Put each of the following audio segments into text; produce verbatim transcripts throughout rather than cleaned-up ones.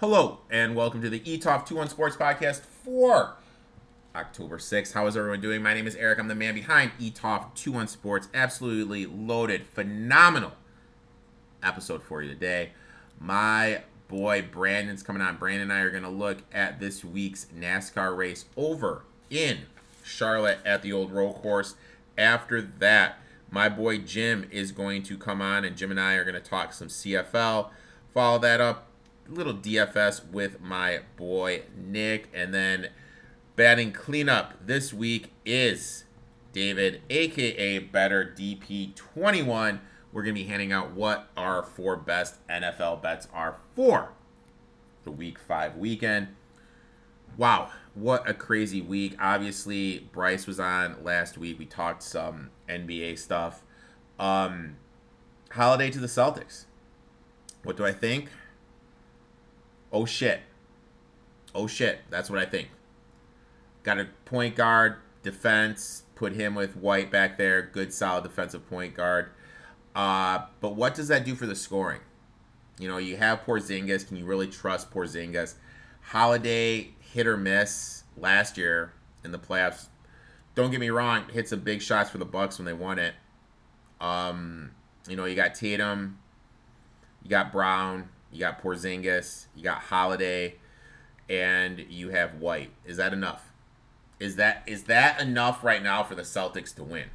Hello, and welcome to the Etoft twenty-one Sports Podcast for October sixth. How is everyone doing? My name is Eric. I'm the man behind Etoft twenty-one Sports. Absolutely loaded, phenomenal episode for you today. My boy Brandon's coming on. Brandon and I are going to look at this week's NASCAR race over in Charlotte at the old road course. After that, my boy Jim is going to come on, and Jim and I are going to talk some C F L. Follow that up, little D F S with my boy Nick, and then batting cleanup this week is David, aka Better D P twenty-one. We're gonna be handing out what our four best N F L bets are for the week five weekend. Wow, what a crazy week. Obviously Bryce was on last week, we talked some N B A stuff. um Holiday to the Celtics. What do I think? Oh, shit. Oh, shit. That's what I think. Got a point guard, defense, put him with White back there. Good, solid defensive point guard. Uh, but what does that do for the scoring? You know, you have Porzingis. Can you really trust Porzingis? Holiday, hit or miss last year in the playoffs. Don't get me wrong, hit some big shots for the Bucks when they won it. Um, you know, you got Tatum. You got Brown. You got Porzingis, you got Holiday, and you have White. Is that enough? Is that is that enough right now for the Celtics to win?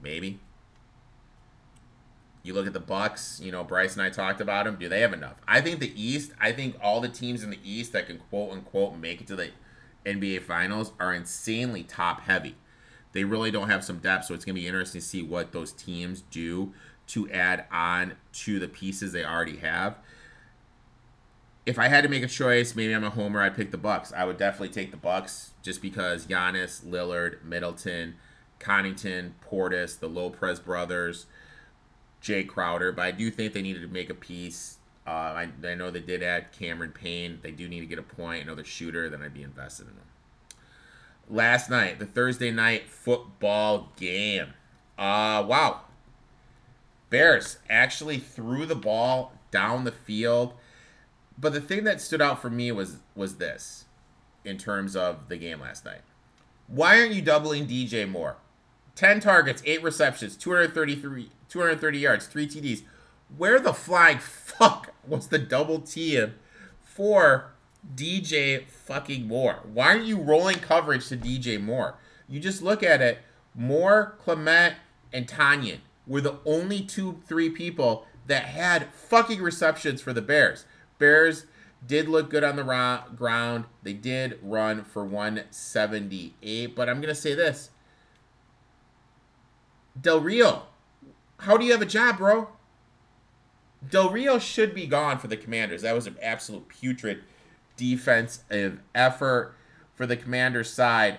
Maybe. You look at the Bucks, you know, Bryce and I talked about them. Do they have enough? I think the East, I think all the teams in the East that can quote-unquote make it to the N B A Finals are insanely top-heavy. They really don't have some depth, so it's going to be interesting to see what those teams do to add on to the pieces they already have. If I had to make a choice, maybe I'm a homer, I'd pick the Bucks. I would definitely take the Bucks just because Giannis, Lillard, Middleton, Connington, Portis, the Lopez brothers, Jay Crowder. But I do think they needed to make a piece. Uh, I, I know they did add Cameron Payne. They do need to get a point, another shooter, then I'd be invested in them. Last night, the Thursday night football game. Uh, wow. Bears actually threw the ball down the field. But the thing that stood out for me was was this in terms of the game last night. Why aren't you doubling D J Moore? ten targets, eight receptions, two thirty-three, two thirty yards, three T Ds. Where the flying fuck was the double team for D J fucking Moore? Why aren't you rolling coverage to D J Moore? You just look at it. Moore, Clement, and Tanyan were the only two, three people that had fucking receptions for the Bears. Bears did look good on the ra- ground. They did run for one seventy-eight, but I'm going to say this. Del Rio, how do you have a job, bro? Del Rio should be gone for the Commanders. That was an absolute putrid defensive effort for the Commanders' side.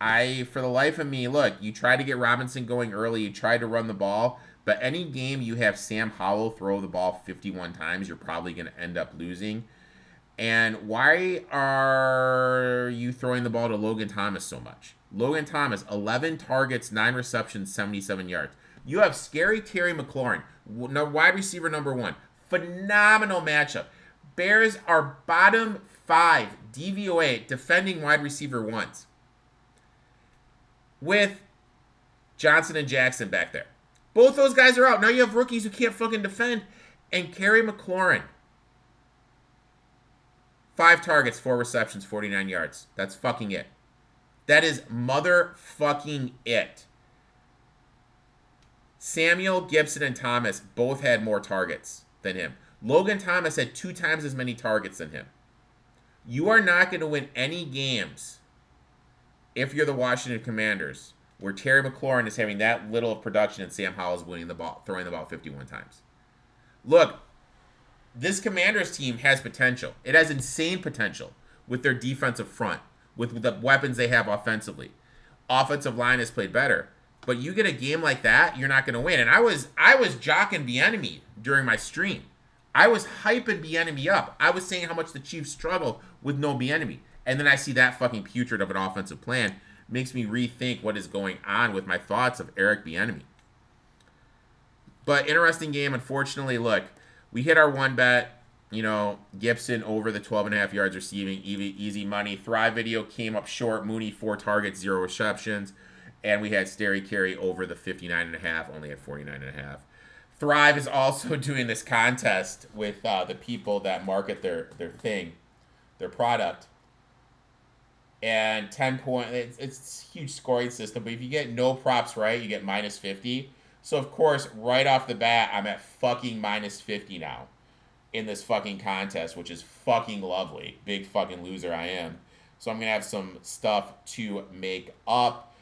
I, for the life of me, look, you try to get Robinson going early. You try to run the ball. But any game you have Sam Howell throw the ball fifty-one times, you're probably going to end up losing. And why are you throwing the ball to Logan Thomas so much? Logan Thomas, eleven targets, nine receptions, seventy-seven yards. You have Scary Terry McLaurin, wide receiver number one. Phenomenal matchup. Bears are bottom five D V O A defending wide receiver ones with Johnson and Jackson back there. Both those guys are out. Now you have rookies who can't fucking defend. And Terry McLaurin. Five targets, four receptions, forty-nine yards. That's fucking it. That is motherfucking it. Samuel, Gibson, and Thomas both had more targets than him. Logan Thomas had two times as many targets than him. You are not going to win any games if you're the Washington Commanders, where Terry McLaurin is having that little of production and Sam Howell is winning the ball, throwing the ball fifty-one times. Look, this Commanders team has potential. It has insane potential with their defensive front, with the weapons they have offensively. Offensive line has played better. But you get a game like that, you're not going to win. And I was I was jocking Bieniemy during my stream. I was hyping Bieniemy up. I was saying how much the Chiefs struggle with no Bieniemy. And then I see that fucking putrid of an offensive plan. Makes me rethink what is going on with my thoughts of Eric Bieniemy. But interesting game. Unfortunately, look, we hit our one bet. You know, Gibson over the twelve and a half yards receiving, easy money. Thrive video came up short. Mooney, four targets, zero receptions. And we had Scary Terry over the fifty-nine and a half, only at forty-nine and a half. Thrive is also doing this contest with uh, the people that market their, their thing, their product. And ten point, it's, it's a huge scoring system, but if you get no props right, you get minus fifty. So, of course, right off the bat, I'm at fucking minus fifty now in this fucking contest, which is fucking lovely. Big fucking loser I am. So I'm going to have some stuff to make up.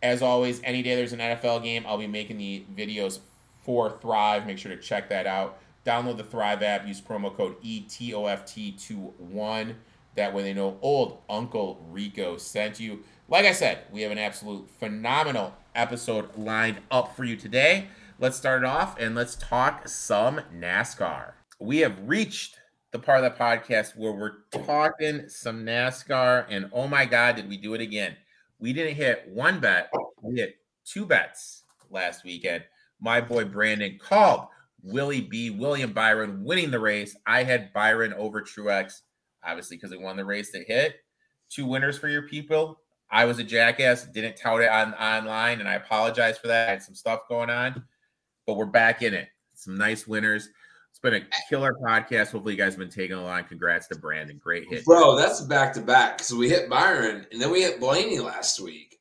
As always, any day there's an N F L game, I'll be making the videos for Thrive. Make sure to check that out. Download the Thrive app. Use promo code E T O F T two one. That way they know old Uncle Rico sent you. Like I said, we have an absolute phenomenal episode lined up for you today. Let's start it off and let's talk some NASCAR. We have reached the part of the podcast where we're talking some NASCAR, and oh my God, did we do it again? We didn't hit one bet. We hit two bets last weekend. My boy Brandon called Willie B, William Byron, winning the race. I had Byron over Truex, obviously, because he won the race that hit. Two winners for your people. I was a jackass, didn't tout it on online, and I apologize for that. I had some stuff going on, but we're back in it. Some nice winners. It's been a killer podcast. Hopefully you guys have been taking along. Congrats to Brandon. Great hit. Bro, that's back-to-back. So we hit Byron, and then we hit Blaney last week.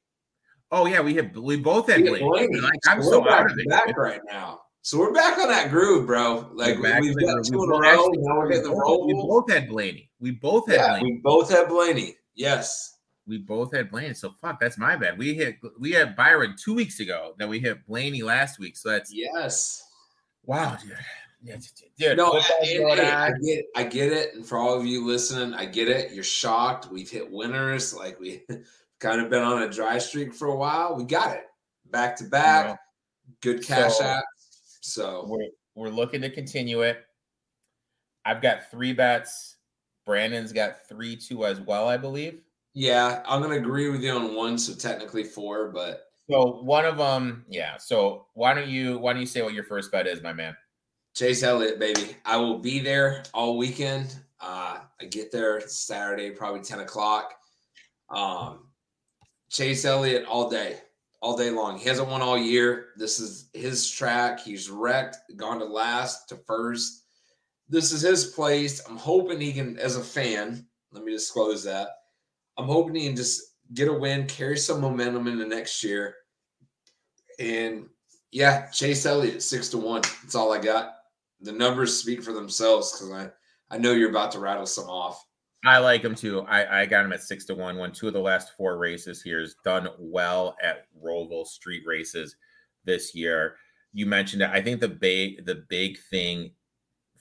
Oh, yeah, we hit. We both hit, we hit Blaney. Blaney. Like, I'm we're so out of it. Back right now. So we're back on that groove, bro. Like, we've got two in a row. Now we're getting the roll. We both had Blaney. We both had yeah, Blaney. We both had Blaney. Yes. We both had Blaney. So, fuck, that's my bad. We hit we had Byron two weeks ago. Then we hit Blaney last week. So that's. Yes. Wow, dude. Dude, no, I, it, I get it. I get it. And for all of you listening, I get it. You're shocked. We've hit winners. Like, we kind of been on a dry streak for a while. We got it. Back to back. Yeah. Good cash so, app. So we're, we're looking to continue it. I've got three bets. Brandon's got three, two as well, I believe. Yeah. I'm going to agree with you on one. So technically four, but. So one of them. Yeah. So why don't you, why don't you say what your first bet is, my man? Chase Elliott, baby. I will be there all weekend. Uh, I get there Saturday, probably ten o'clock. Um, Chase Elliott all day, all day long. He hasn't won all year. This is his track. He's wrecked, gone to last, to first. This is his place. I'm hoping he can, as a fan, let me disclose that. I'm hoping he can just get a win, carry some momentum into next year. And, yeah, Chase Elliott, six to one. That's all I got. The numbers speak for themselves because I, I know you're about to rattle some off. I like him too. I, I got him at six to one. Won two of the last four races here. He's done well at Roval Street races this year. You mentioned it. I think the big the big thing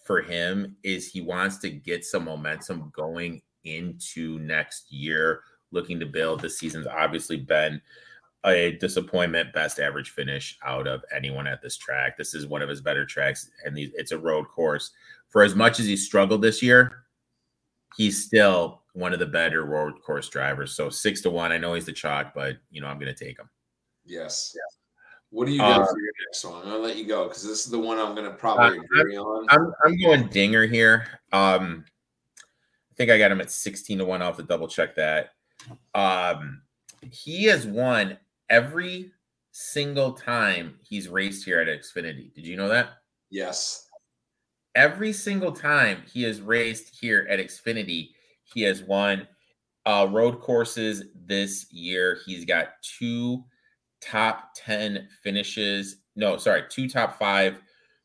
for him is he wants to get some momentum going into next year, looking to build. This season's obviously been a disappointment. Best average finish out of anyone at this track. This is one of his better tracks, and it's a road course. For as much as he struggled this year, he's still one of the better road course drivers. So six to one. I know he's the chalk, but you know I'm going to take him. Yes. Yeah. What do you got um, for your next one? I'll let you go because this is the one I'm going to probably uh, agree I'm, on. I'm, I'm going Dinger here. Um, I think I got him at sixteen to one. I'll have to double check that. Um, he has won every single time he's raced here at Xfinity. Did you know that? Yes. Every single time he has raced here at Xfinity, he has won uh, road courses this year. He's got two top ten finishes. No, sorry, two top five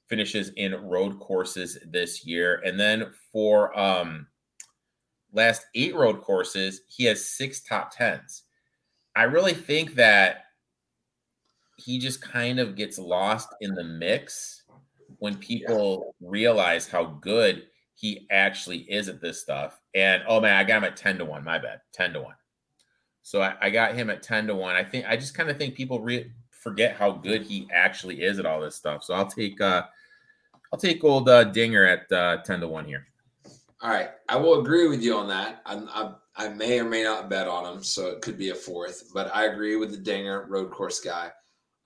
finishes in road courses this year. And then for um, last eight road courses, he has six top tens. I really think that he just kind of gets lost in the mix when people yeah. realize how good he actually is at this stuff. And, oh, man, I got him at ten to one. My bad, ten to one. So I, I got him at ten to one. I think I just kind of think people re- forget how good he actually is at all this stuff. So I'll take uh, I'll take old uh, Dinger at uh, ten to one here. All right. I will agree with you on that. I'm, I'm I may or may not bet on him, so it could be a fourth, but I agree with the Dinger road course guy.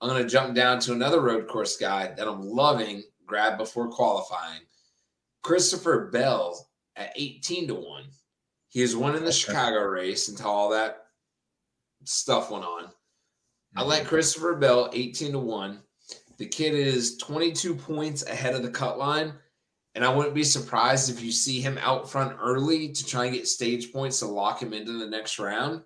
I'm going to jump down to another road course guy that I'm loving, grab before qualifying. Christopher Bell at eighteen to one. He was winning the Chicago race until all that stuff went on. I like Christopher Bell, eighteen to one. The kid is twenty-two points ahead of the cut line, and I wouldn't be surprised if you see him out front early to try and get stage points to lock him into the next round.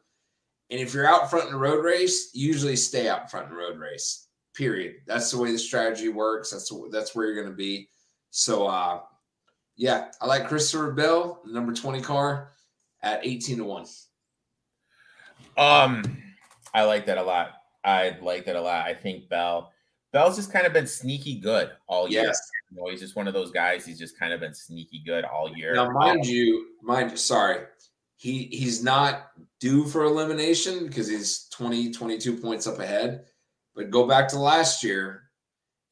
And if you're out front in a road race, usually stay out front in a road race, period. That's the way the strategy works. That's that's where you're going to be. So, uh, yeah, I like Christopher Bell, the number twenty car, at eighteen to one. Um, I like that a lot. I like that a lot. I think Bell Bell's just kind of been sneaky good all year. Yes. You know, he's just one of those guys. He's just kind of been sneaky good all year. Now, mind you, mind you, sorry. He he's not due for elimination because he's twenty, twenty-two points up ahead. But go back to last year,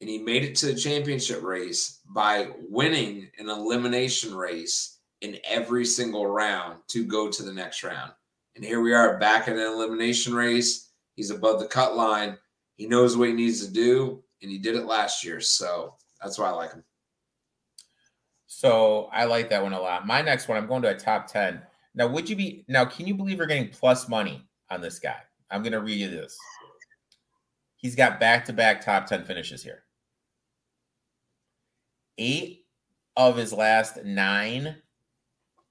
and he made it to the championship race by winning an elimination race in every single round to go to the next round. And here we are back in an elimination race. He's above the cut line. He knows what he needs to do, and he did it last year. So that's why I like him. So I like that one a lot. My next one, I'm going to a top ten. Now, would you be now? Can you believe we're getting plus money on this guy? I'm going to read you this. He's got back-to-back top ten finishes here. Eight of his last nine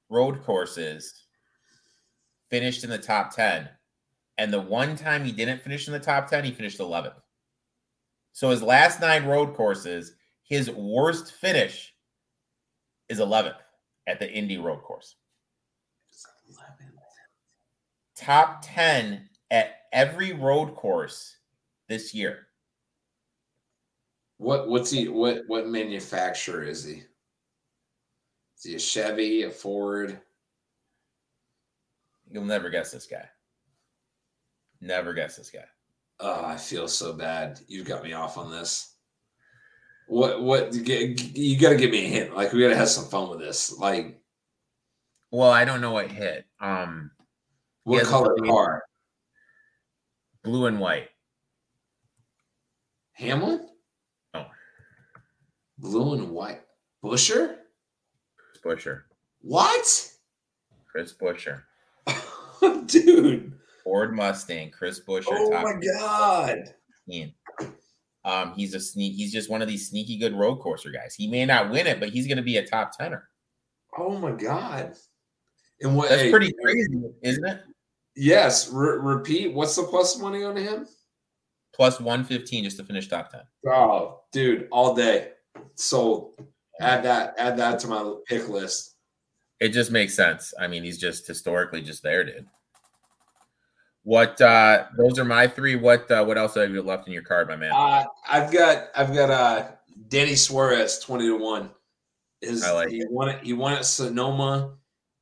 road courses finished in the top ten. And the one time he didn't finish in the top ten, he finished eleventh. So his last nine road courses, his worst finish is eleventh at the Indy road course. Top ten at every road course this year. What what's he what what manufacturer is he? Is he a Chevy, a Ford? You'll never guess this guy. Never guess this guy. Oh, I feel so bad. You've got me off on this. What what you gotta give me a hint. Like, we gotta have some fun with this. Like, well, I don't know what hit. Um What color car? Blue and white. Hamlin? Oh. Blue and white. Buescher? Chris Buescher. What? Chris Buescher. Dude. Ford Mustang. Chris Buescher. Oh, top my God. fifteen. Um, he's a sneak. He's just one of these sneaky good road courser guys. He may not win it, but he's going to be a top tenner. Oh, my God. And what, That's hey, pretty crazy, isn't it? Yes. Re- repeat. What's the plus money on him? Plus one fifteen just to finish top ten. Oh, dude, all day. Sold. Add that, add that to my pick list. It just makes sense. I mean, he's just historically just there, dude. What uh those are my three. What uh, what else have you left in your card, my man? Uh, I've got I've got uh Danny Suarez twenty to one. Is I like he it. won it, he won at Sonoma.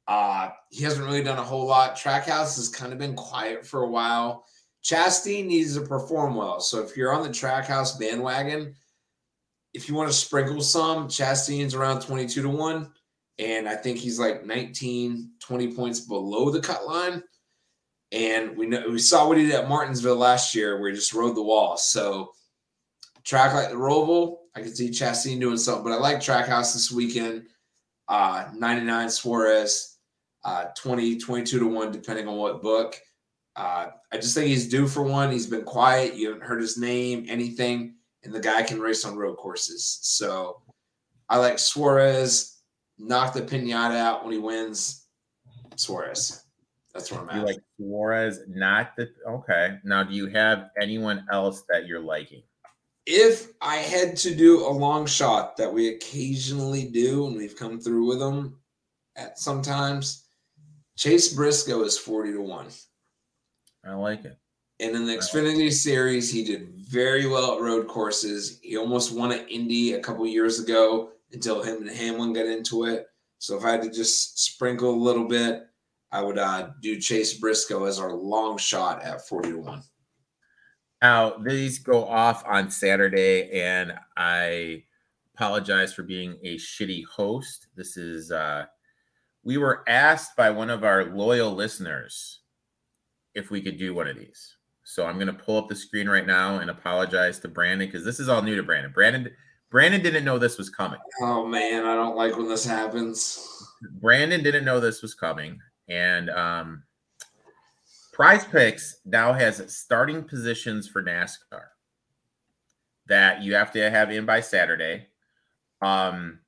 Uh, he hasn't really done a whole lot. Trackhouse has kind of been quiet for a while. Chastain needs to perform well. So if you're on the Trackhouse bandwagon, if you want to sprinkle some, Chastain's around twenty-two to one. And I think he's like nineteen, twenty points below the cut line. And we know we saw what he did at Martinsville last year, where he just rode the wall. So track like the Roval, I can see Chastain doing something, but I like Trackhouse this weekend. Uh, ninety-nine Suarez, uh, twenty, twenty-two to one, depending on what book. Uh, I just think he's due for one. He's been quiet. You haven't heard his name, anything, and the guy can race on road courses. So I like Suarez. Knock the pinata out when he wins. Suarez. That's where I'm at. You like Suarez, not the – okay. Now, do you have anyone else that you're liking? If I had to do a long shot that we occasionally do, and we've come through with them at sometimes, Chase Briscoe is forty to one. I like it. And in the Xfinity like series, he did very well at road courses. He almost won at Indy a couple years ago until him and Hamlin got into it. So if I had to just sprinkle a little bit, I would uh, do Chase Briscoe as our long shot at forty to one. Now, these go off on Saturday, and I apologize for being a shitty host. This is uh, – we were asked by one of our loyal listeners if we could do one of these. So I'm going to pull up the screen right now and apologize to Brandon, because this is all new to Brandon. Brandon Brandon didn't know this was coming. Oh, man, I don't like when this happens. Brandon didn't know this was coming. And um, Prize Picks now has starting positions for NASCAR that you have to have in by Saturday. Um,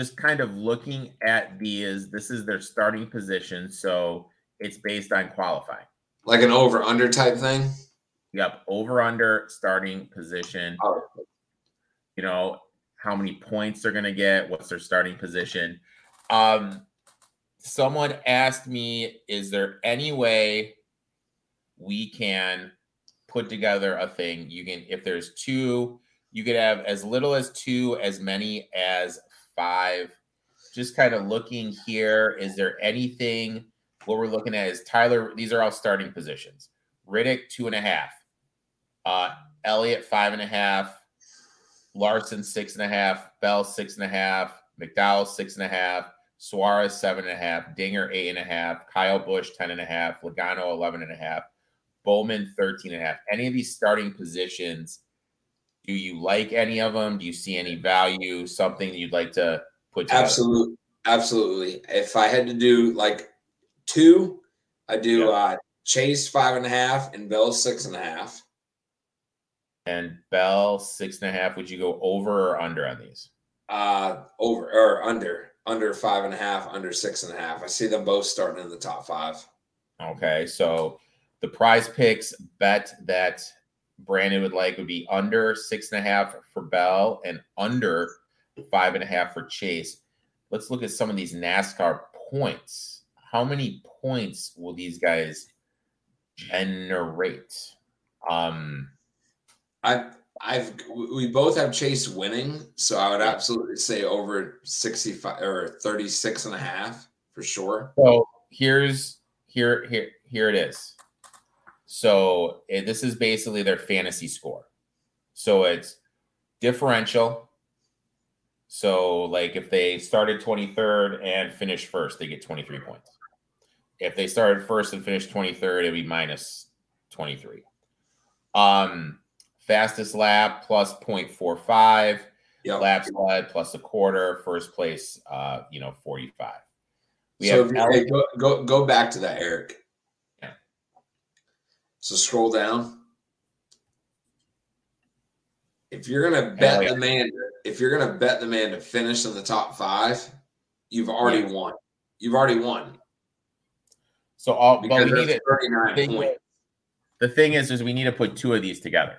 just kind of looking at these, this is their starting position, so it's based on qualifying. Like an over-under type thing? Yep, over-under starting position. Oh. You know, how many points they're going to get, what's their starting position. Um, someone asked me, is there any way we can put together a thing? You can, if there's two, you could have as little as two, as many as five. Just kind of looking here, is there anything? What we're looking at is Tyler, these are all starting positions. Riddick, two and a half. Uh, Elliott, five and a half. Larson, six and a half. Bell, six and a half. McDowell, six and a half. Suarez, seven and a half. Dinger, eight and a half. Kyle Busch, ten and a half. Logano, eleven and a half. Bowman, thirteen and a half. Any of these starting positions, do you like any of them? Do you see any value, something that you'd like to put together? Absolutely. Absolutely. If I had to do like two, I do yeah. uh, Chase, five and a half, and Bell, six and a half. And Bell, six and a half. Would you go over or under on these? Uh, over or under. Under five and a half, under six and a half. I see them both starting in the top five. Okay, so the Prize Picks bet that Brandon would like would be under six and a half for Bell and under five and a half for Chase. Let's look at some of these NASCAR points. How many points will these guys generate? Um, I, I've, we both have Chase winning, so I would absolutely say over sixty-five or thirty-six and a half for sure. So here's here here here it is. So this is basically their fantasy score. So it's differential. So like if they started twenty-third and finished first, they get twenty-three points. If they started first and finished twenty-third, it'd be minus twenty-three. Um. Fastest lap plus zero point four five, yep. Laps led plus a quarter, first place, uh, you know, forty-five. We so have Elliott, go, go go back to that, Eric. Yeah. So scroll down. If you're gonna bet Elliott. the man, if you're gonna bet the man to finish in the top five, you've already yeah. won. You've already won. So all because but we need thirty-nine the points. Is, the thing is, is we need to put two of these together.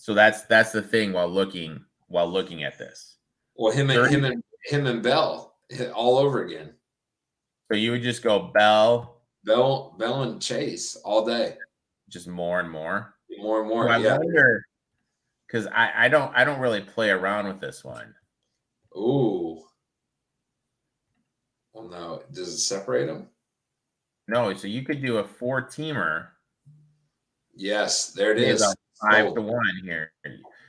So that's that's the thing while looking while looking at this. Well, him and him and him and Bell all over again. So you would just go Bell, Bell, Bell and Chase all day, just more and more, more and more. So I yeah. wonder because I, I don't I don't really play around with this one. Ooh. Well, no, does it separate them? No, so you could do a four-teamer. Yes, there it is. Five Sold. to one here.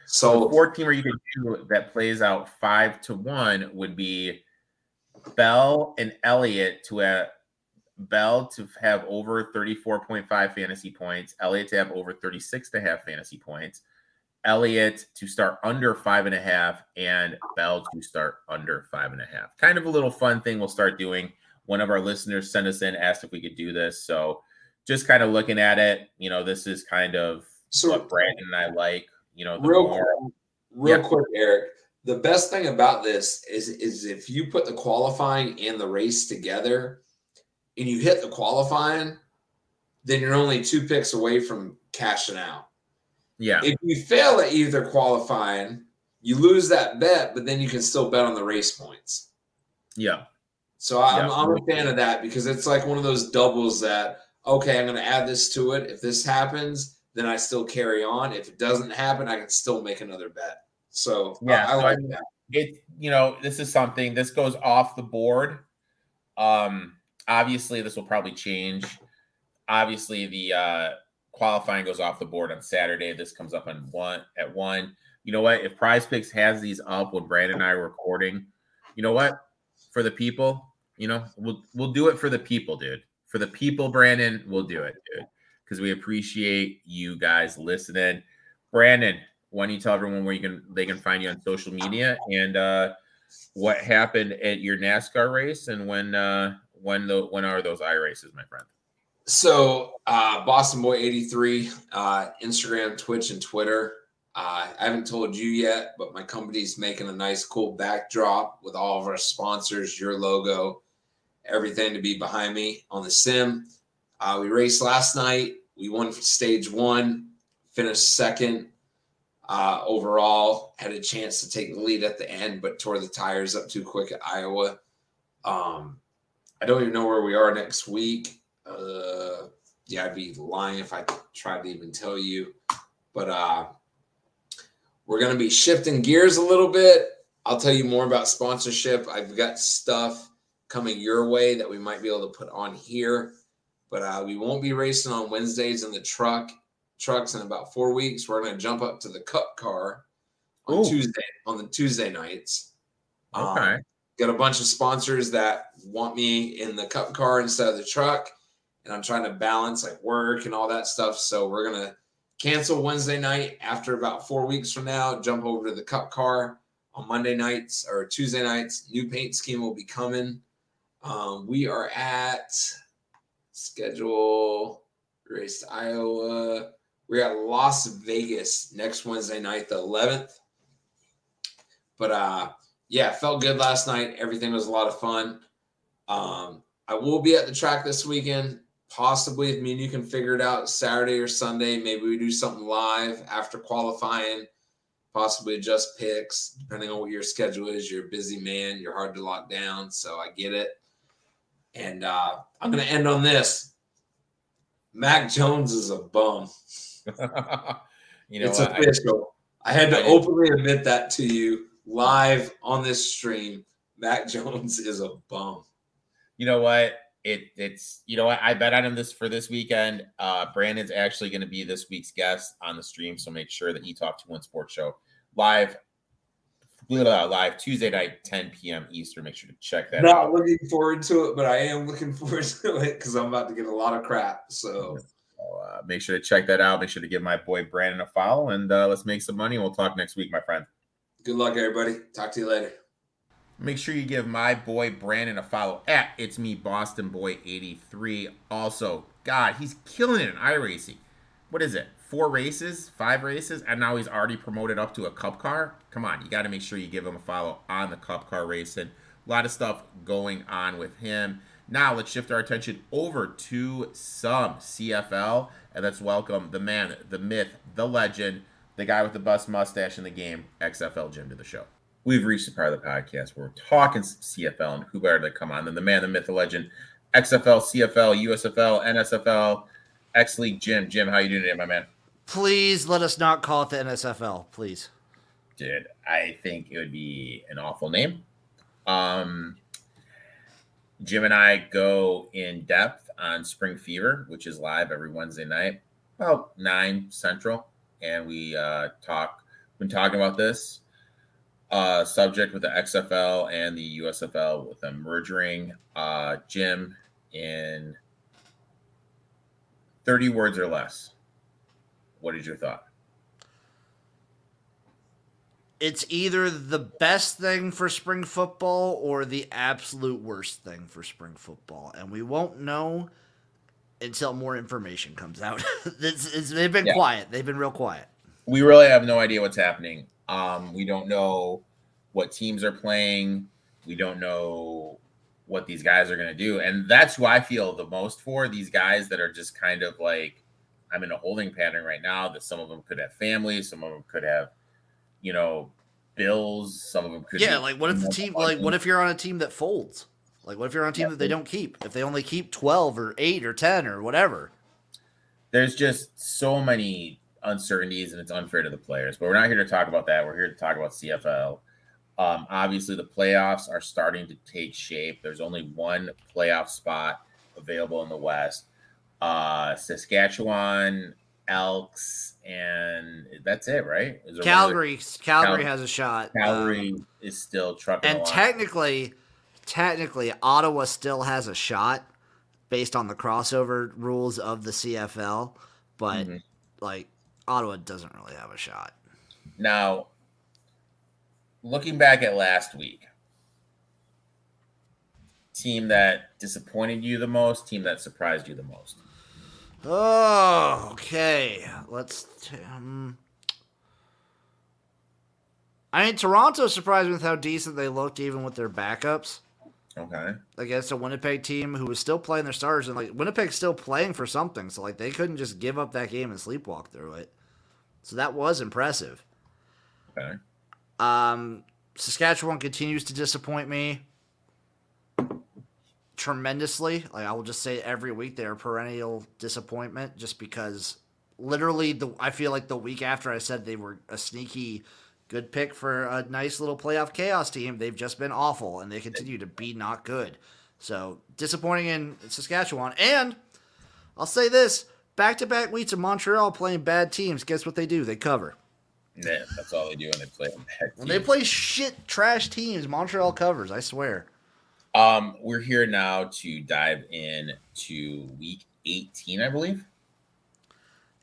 So the four teamer you can do that plays out five to one would be Bell and Elliott to have Bell to have over thirty-four point five fantasy points, Elliott to have over thirty-six to have fantasy points, Elliott to start under five and a half, and Bell to start under five and a half. Kind of a little fun thing we'll start doing. One of our listeners sent us in, asked if we could do this. So just kind of looking at it, you know, this is kind of So what Brandon and I like, you know, the real more, quick, real yeah. quick, Eric. The best thing about this is, is if you put the qualifying and the race together, and you hit the qualifying, then you're only two picks away from cashing out. Yeah. If you fail at either qualifying, you lose that bet, but then you can still bet on the race points. Yeah. So I'm, yeah. I'm a fan of that because it's like one of those doubles that okay, I'm going to add this to it. If this happens, then I still carry on. If it doesn't happen, I can still make another bet. So yeah, I, I like that. It, you know, this is something, this goes off the board. Um, obviously this will probably change. Obviously the uh, qualifying goes off the board on Saturday. This comes up on one at one. You know what? If Prize Picks has these up when Brandon and I are recording, you know what? For the people, you know, we'll, we'll do it for the people, dude. For the people, Brandon, we'll do it, dude. Because we appreciate you guys listening. Brandon, Why don't you tell everyone where you can they can find you on social media and uh, what happened at your NASCAR race and when uh, when the when are those I races, my friend? So uh, Boston Boy eighty-three, uh, Instagram, Twitch, and Twitter. Uh, I haven't told you yet, but my company's making a nice, cool backdrop with all of our sponsors, your logo, everything to be behind me on the sim. Uh, we raced last night. We won stage one, finished second uh, overall. Had a chance to take the lead at the end, but tore the tires up too quick at Iowa. Um, I don't even know where we are next week. Uh, yeah, I'd be lying if I tried to even tell you. But uh, we're going to be shifting gears a little bit. I'll tell you more about sponsorship. I've got stuff coming your way that we might be able to put on here. But uh, we won't be racing on Wednesdays in the truck trucks in about four weeks. We're going to jump up to the Cup car on Ooh. Tuesday on the Tuesday nights. Okay, um, got a bunch of sponsors that want me in the Cup car instead of the truck, and I'm trying to balance like work and all that stuff. So we're going to cancel Wednesday night. After about four weeks from now, jump over to the Cup car on Monday nights or Tuesday nights. New paint scheme will be coming. Um, we are at. Schedule race to Iowa. We're at Las Vegas next Wednesday night, the eleventh. But uh, yeah, felt good last night. Everything was a lot of fun. Um, I will be at the track this weekend, possibly. If me and you can figure it out, Saturday or Sunday. Maybe we do something live after qualifying. Possibly adjust picks depending on what your schedule is. You're a busy man. You're hard to lock down, so I get it. And uh, I'm going to end on this. Mac Jones is a bum. You know, it's official. I, I had to I openly admit that to you live on this stream. Mac Jones is a bum. You know what? It it's you know what? I bet on him this for this weekend. Uh, Brandon's actually going to be this week's guest on the stream, so make sure that Etoft twenty-one Sports Show live. Live Tuesday night, ten p.m. Eastern. Make sure to check that Not out. Not looking forward to it, but I am looking forward to it because I'm about to get a lot of crap. So, so uh, make sure to check that out. Make sure to give my boy Brandon a follow, and uh, let's make some money. We'll talk next week, my friend. Good luck, everybody. Talk to you later. Make sure you give my boy Brandon a follow at It's Me Boston Boy eighty-three. Also, God, he's killing it in iRacing. What is it? Four races, five races, and now he's already promoted up to a Cup car. Come on, you got to make sure you give him a follow on the Cup car racing. A lot of stuff going on with him. Now let's shift our attention over to some C F L, and let's welcome the man, the myth, the legend, the guy with the best mustache in the game, X F L Jim, to the show. We've reached the part of the podcast where we're talking C F L, and who better to come on than the man, the myth, the legend, X F L, C F L, U S F L, N S F L, X League Jim. Jim, how you doing today, my man? Please let us not call it the N S F L, please. Dude, I think it would be an awful name. Um, Jim and I go in depth on Spring Fever, which is live every Wednesday night, about nine Central. And we uh, talk, when talking about this uh, subject with the X F L and the U S F L with them merging. Uh, Jim, in thirty words or less. What is your thought? It's either the best thing for spring football or the absolute worst thing for spring football. And we won't know until more information comes out. it's, it's, they've been yeah. quiet. They've been real quiet. We really have no idea what's happening. Um, we don't know what teams are playing. We don't know what these guys are going to do. And that's who I feel the most for, these guys that are just kind of like, I'm in a holding pattern right now that some of them could have families, some of them could have, you know, bills, some of them could Yeah, be, like what if the team like what if you're on a team that folds? Like what if you're on a team yeah. that they don't keep? If they only keep twelve or eight or ten or whatever. There's just so many uncertainties and it's unfair to the players. But we're not here to talk about that. We're here to talk about C F L. Um, obviously the playoffs are starting to take shape. There's only one playoff spot available in the West. Uh, Saskatchewan, Elks, and that's it, right? Is Calgary, really, Calgary Cal- has a shot. Calgary um, is still trucking. And along. technically, technically, Ottawa still has a shot based on the crossover rules of the C F L, but mm-hmm. like Ottawa doesn't really have a shot. Now, looking back at last week, team that disappointed you the most, team that surprised you the most. Oh, okay. Let's. T- um... I mean, Toronto surprised me with how decent they looked, even with their backups. Okay. Against a Winnipeg team who was still playing their starters, and like Winnipeg's still playing for something, so like they couldn't just give up that game and sleepwalk through it. So that was impressive. Okay. Um, Saskatchewan continues to disappoint me tremendously. Like I will just say, every week they're a perennial disappointment, just because literally the I feel like the week after I said they were a sneaky good pick for a nice little playoff chaos team, they've just been awful, and they continue to be not good. So, disappointing in Saskatchewan. And I'll say this, back-to-back weeks of Montreal playing bad teams, guess what they do? They cover. Yeah, that's all they do when they play bad teams. When they play shit, trash teams, Montreal covers, I swear. Um, we're here now to dive in to week eighteen, I believe.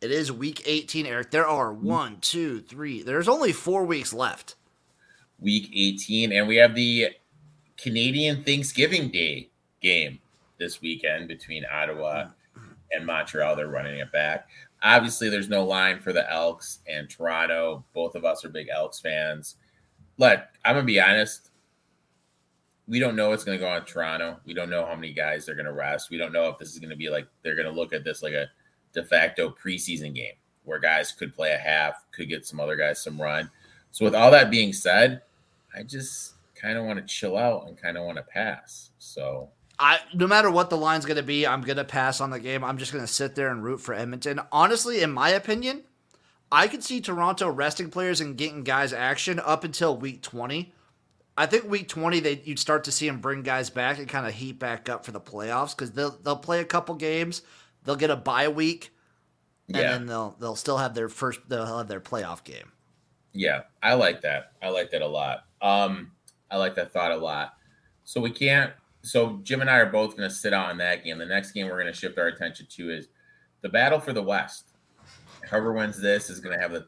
It is week eighteen, Eric. There are one, two, three. There's only four weeks left. Week eighteen, and we have the Canadian Thanksgiving Day game this weekend between Ottawa and Montreal. They're running it back. Obviously, there's no line for the Elks and Toronto. Both of us are big Elks fans. Look, I'm going to be honest. We don't know what's going to go on in Toronto. We don't know how many guys they're going to rest. We don't know if this is going to be like they're going to look at this like a de facto preseason game where guys could play a half, could get some other guys some run. So with all that being said, I just kind of want to chill out and kind of want to pass. So I, no matter what the line's going to be, I'm going to pass on the game. I'm just going to sit there and root for Edmonton. Honestly, in my opinion, I could see Toronto resting players and getting guys action up until week twenty. I think week twenty, they you'd start to see them bring guys back and kind of heat back up for the playoffs, because they'll, they'll play a couple games. They'll get a bye week, and yeah. then they'll they'll still have their first they'll have their playoff game. Yeah, I like that. I like that a lot. Um, I like that thought a lot. So we can't. So Jim and I are both going to sit out on that game. The next game we're going to shift our attention to is the battle for the West. Whoever wins this is going to have the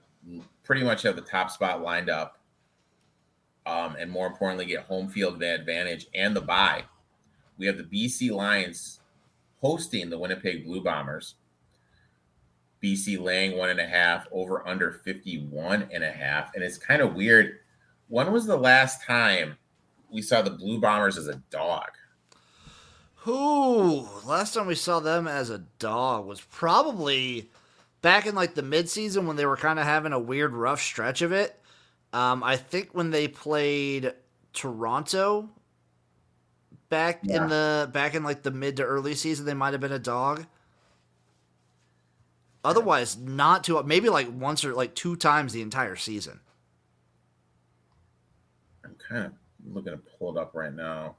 pretty much have the top spot lined up, um, and more importantly, get home field advantage and the bye. We have the B C Lions hosting the Winnipeg Blue Bombers. B C laying one and a half, over under fifty-one and a half. And it's kind of weird. When was the last time we saw the Blue Bombers as a dog? Ooh, last time we saw them as a dog was probably back in like the midseason when they were kind of having a weird rough stretch of it. Um, I think when they played Toronto Back yeah. in the back in like the mid to early season, they might have been a dog. Otherwise, not too maybe like once or like two times the entire season. I'm kind of looking to pull it up right now.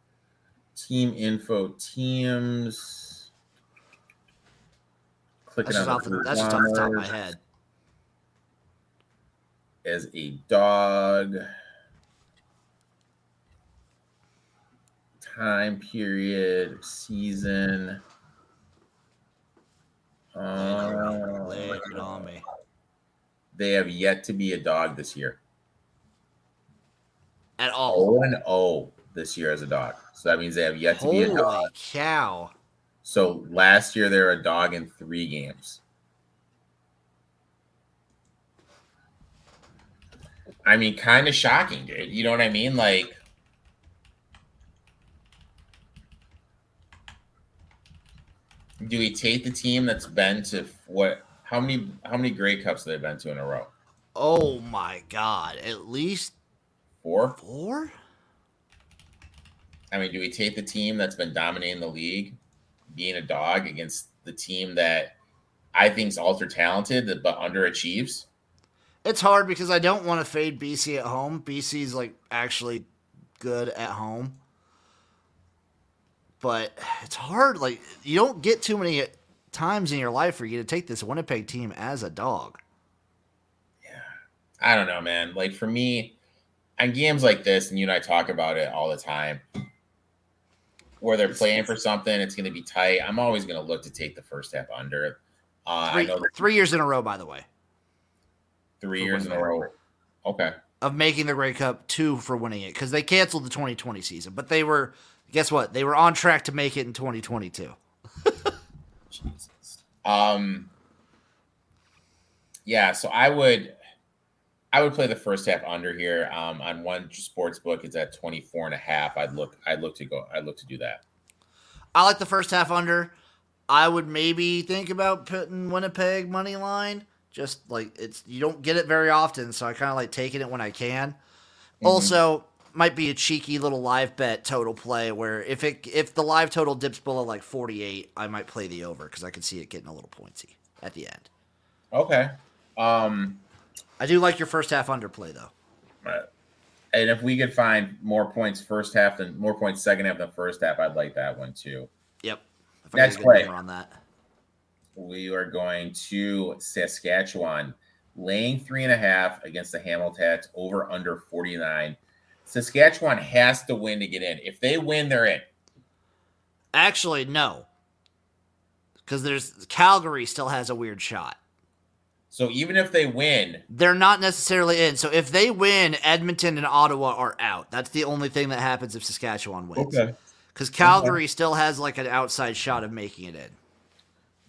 Team info, teams. Clicking that's on just the, the that's just off the top of my head. As a dog. Time period, season. Um, Lay it on me. They have yet to be a dog this year. At all. oh and oh this year as a dog. So that means they have yet to Holy be a dog. Holy cow. So last year they were a dog in three games. I mean, kind of shocking, dude. You know what I mean? Like, do we take the team that's been to what? How many? How many Grey Cups they've been to in a row? Oh my God! At least four. Four. I mean, do we take the team that's been dominating the league, being a dog, against the team that I think is ultra talented but underachieves? It's hard because I don't want to fade B C at home. B C's like actually good at home. But it's hard. Like, you don't get too many times in your life for you to take this Winnipeg team as a dog. Yeah. I don't know, man. Like, for me, on games like this, and you and I talk about it all the time, where they're playing for something, it's going to be tight. I'm always going to look to take the first half under. Uh, three, I know that three years in a row, by the way. Three years in a row Okay. Of making the Grey Cup, two for winning it, because they canceled the twenty twenty season. But they were, guess what? They were on track to make it in twenty twenty-two. Jesus. Um. Yeah, so I would, I would play the first half under here. Um, on one sports book, it's at twenty-four and a half. I'd look, I'd look to go, I'd look to do that. I like the first half under. I would maybe think about putting Winnipeg money line. Just like it's, you don't get it very often, so I kind of like taking it when I can. Mm-hmm. Also, might be a cheeky little live bet total play where if it if the live total dips below like forty-eight, I might play the over because I can see it getting a little pointy at the end. Okay. Um, I do like your first half underplay though. And if we could find more points first half than more points second half than first half, I'd like that one too. Yep. If Next I play on that. We are going to Saskatchewan, laying three and a half against the Hamilton Tats over under forty-nine. Saskatchewan has to win to get in. If they win, they're in. Actually, no. Because there's Calgary still has a weird shot. So even if they win, they're not necessarily in. So if they win, Edmonton and Ottawa are out. That's the only thing that happens if Saskatchewan wins. Okay. Because Calgary okay. still has like an outside shot of making it in.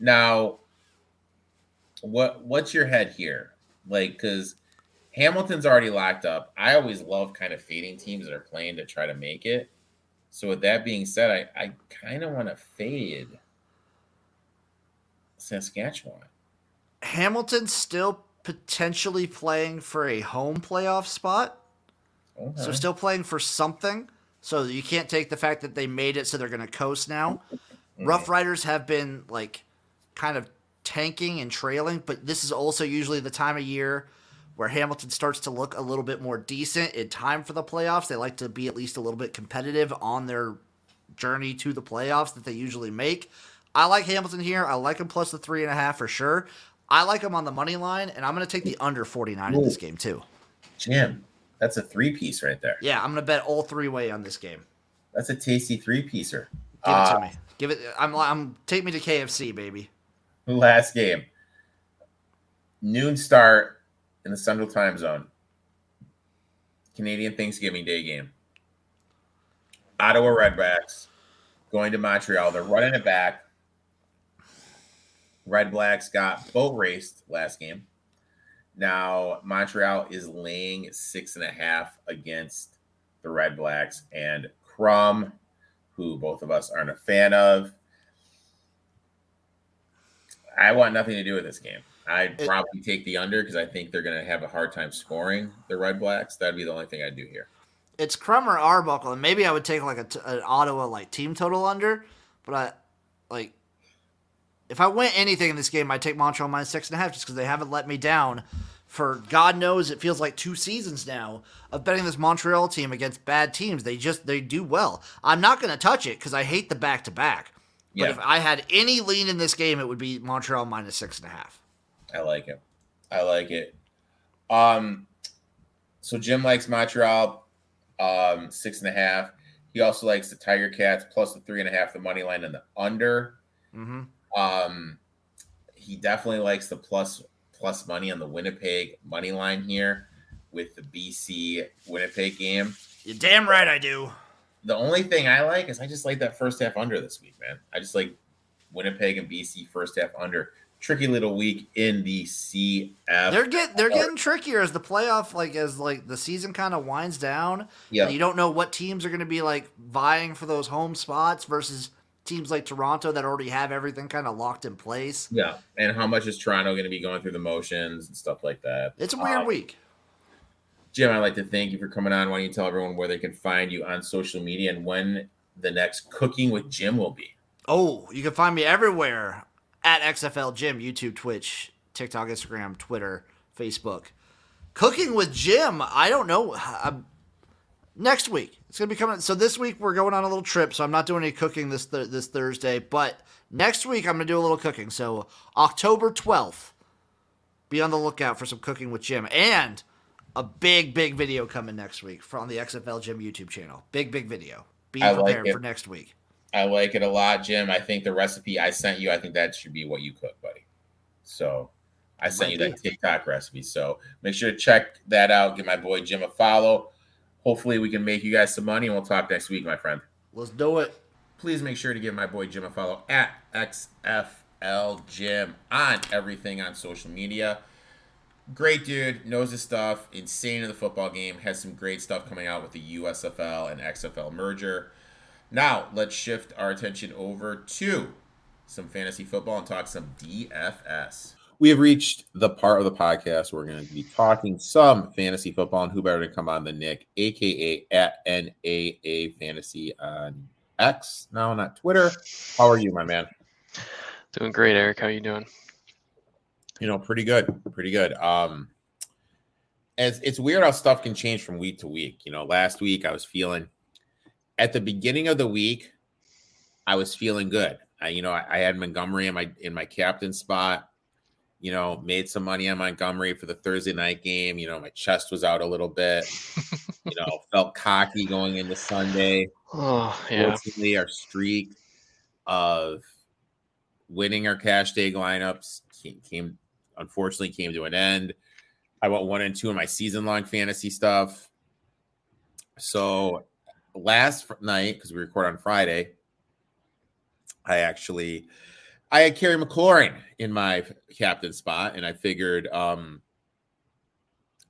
Now, what what's your head here? Like, because Hamilton's already locked up. I always love kind of fading teams that are playing to try to make it. So with that being said, I, I kind of want to fade Saskatchewan. Hamilton's still potentially playing for a home playoff spot. Okay. So still playing for something. So you can't take the fact that they made it, so they're going to coast now. Mm. Rough Riders have been, like, kind of tanking and trailing, but this is also usually the time of year where Hamilton starts to look a little bit more decent in time for the playoffs. They like to be at least a little bit competitive on their journey to the playoffs that they usually make. I like Hamilton here. I like him plus the three and a half for sure. I like him on the money line, and I'm going to take the under forty-nine in this game too. Jim, that's a three-piece right there. Yeah, I'm going to bet all three-way on this game. That's a tasty three-piecer. Give uh, it to me. Give it. I'm. I'm. Take me to K F C, baby. Last game. Noon start in the Central Time Zone. Canadian Thanksgiving Day game. Ottawa Redblacks going to Montreal. They're running it back. Red Blacks got boat raced last game. Now, Montreal is laying six and a half against the Red Blacks and Crum, who both of us aren't a fan of. I want nothing to do with this game. I'd probably take the under because I think they're going to have a hard time scoring the Red Blacks. That'd be the only thing I'd do here. It's Crum or Arbuckle, and maybe I would take like a t- an Ottawa like team total under, but I like. If I win anything in this game, I take Montreal minus six and a half just because they haven't let me down for God knows it feels like two seasons now of betting this Montreal team against bad teams. They just they do well. I'm not going to touch it because I hate the back to back. But yeah. If I had any lean in this game, it would be Montreal minus six and a half. I like it. I like it. Um, so Jim likes Montreal um, six and a half. He also likes the Tiger Cats plus the three and a half, the money line and the under. Mm-hmm. Um, he definitely likes the plus plus money on the Winnipeg money line here with the B C Winnipeg game. You're damn right I do. The only thing I like is I just like that first half under this week, man. I just like Winnipeg and B C first half under. Tricky little week in the C F L. They're get they're getting trickier as the playoff, like as like the season kind of winds down. Yeah, you don't know what teams are going to be like vying for those home spots versus teams like Toronto that already have everything kind of locked in place. Yeah, and how much is Toronto going to be going through the motions and stuff like that? It's a weird um, week. Jim, I'd like to thank you for coming on. Why don't you tell everyone where they can find you on social media and when the next Cooking with Jim will be? Oh, you can find me everywhere at X F L Jim, YouTube, Twitch, TikTok, Instagram, Twitter, Facebook. Cooking with Jim, I don't know. I'm, next week. It's going to be coming. So this week we're going on a little trip, so I'm not doing any cooking this th- this Thursday. But next week I'm going to do a little cooking. So October twelfth, be on the lookout for some Cooking with Jim. And a big, big video coming next week from the X F L Jim YouTube channel. Big, big video. Be I prepared like for next week. I like it a lot, Jim. I think the recipe I sent you, I think that should be what you cook, buddy. So I it sent you that be. TikTok recipe. So make sure to check that out. Give my boy Jim a follow. Hopefully we can make you guys some money, and we'll talk next week, my friend. Let's do it. Please make sure to give my boy Jim a follow at X F L Jim on everything on social media. Great dude, knows his stuff, insane in the football game, has some great stuff coming out with the U S F L and X F L merger. Now, let's shift our attention over to some fantasy football and talk some D F S. We have reached the part of the podcast where we're going to be talking some fantasy football, and who better to come on than Nick, a k a at N A A Fantasy on X, now not Twitter. How are you, my man? Doing great, Eric. How are you doing? You know, pretty good, pretty good. Um, as it's weird how stuff can change from week to week. You know, last week I was feeling, at the beginning of the week, I was feeling good. I, you know, I, I had Montgomery in my in my captain spot. You know, made some money on Montgomery for the Thursday night game. You know, my chest was out a little bit. You know, felt cocky going into Sunday. Oh, yeah. Fortunately, our streak of winning our cash day lineups came. came Unfortunately, came to an end. I went one and two in my season-long fantasy stuff. So last night, because we record on Friday, I actually I had Terry McLaurin in my captain spot, and I figured um,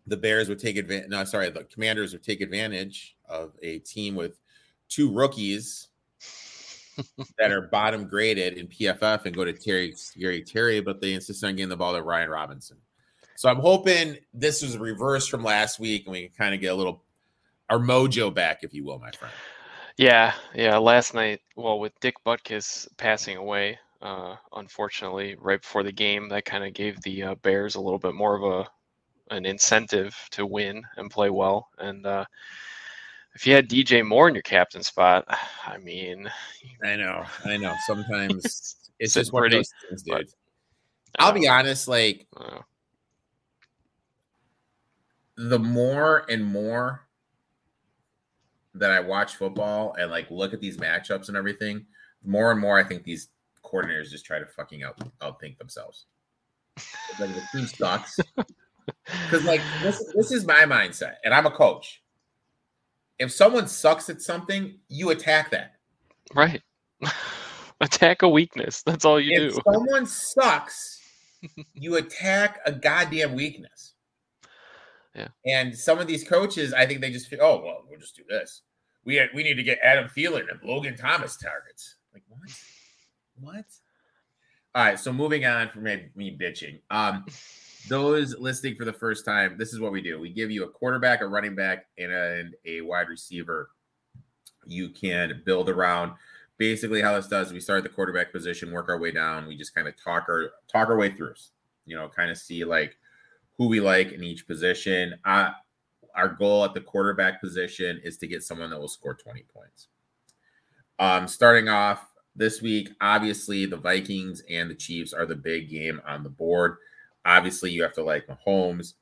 the Bears would take advantage. No, sorry, the Commanders would take advantage of a team with two rookies that are bottom graded in P F F and go to Terry, Scary Terry, but they insist on getting the ball to Ryan Robinson. So I'm hoping this is a reverse from last week and we can kind of get a little, our mojo back, if you will, my friend. Yeah. Yeah. Last night, well, with Dick Butkus passing away, uh, unfortunately, right before the game, that kind of gave the uh, Bears a little bit more of a, an incentive to win and play well. And, uh, if you had D J Moore in your captain spot, I mean, I know, I know. Sometimes it's, it's just pretty, one of those things, dude. But, uh, I'll be honest, like uh, the more and more that I watch football and like look at these matchups and everything, more and more I think these coordinators just try to fucking out outthink themselves. It's like the team sucks. Because like this, this is my mindset, and I'm a coach. If someone sucks at something, you attack that. Right. Attack a weakness. That's all you if do. If someone sucks, you attack a goddamn weakness. Yeah. And some of these coaches, I think they just feel, oh, well, we'll just do this. We had, we need to get Adam Thielen and Logan Thomas targets. Like, what? What? All right, so moving on from me, me bitching. Um, Those listening for the first time, this is what we do. We give you a quarterback, a running back, and a wide receiver. You can build around. Basically how this does, we start at the quarterback position, work our way down. We just kind of talk our talk our way through, you know, kind of see like who we like in each position. Uh, our goal at the quarterback position is to get someone that will score twenty points. Um, starting off this week, obviously the Vikings and the Chiefs are the big game on the board. Obviously, you have to like Mahomes.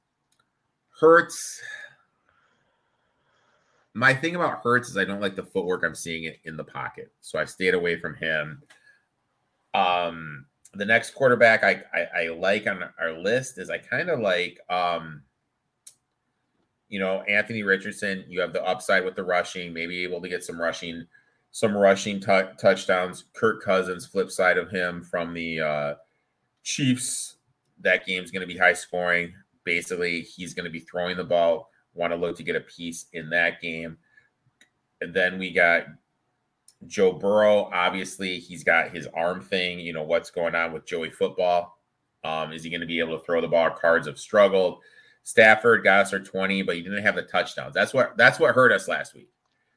Hurts. My thing about Hurts is I don't like the footwork I'm seeing it in the pocket. So I stayed away from him. Um, the next quarterback I, I, I like on our list is I kind of like, um, you know, Anthony Richardson. You have the upside with the rushing, maybe able to get some rushing, some rushing t- touchdowns. Kirk Cousins, flip side of him from the uh, Chiefs. That game's going to be high scoring. Basically, he's going to be throwing the ball. Want to look to get a piece in that game. And then we got Joe Burrow. Obviously, he's got his arm thing. You know, what's going on with Joey football? Um, is he going to be able to throw the ball? Cards have struggled. Stafford got us our twenty, but he didn't have the touchdowns. That's what that's what hurt us last week.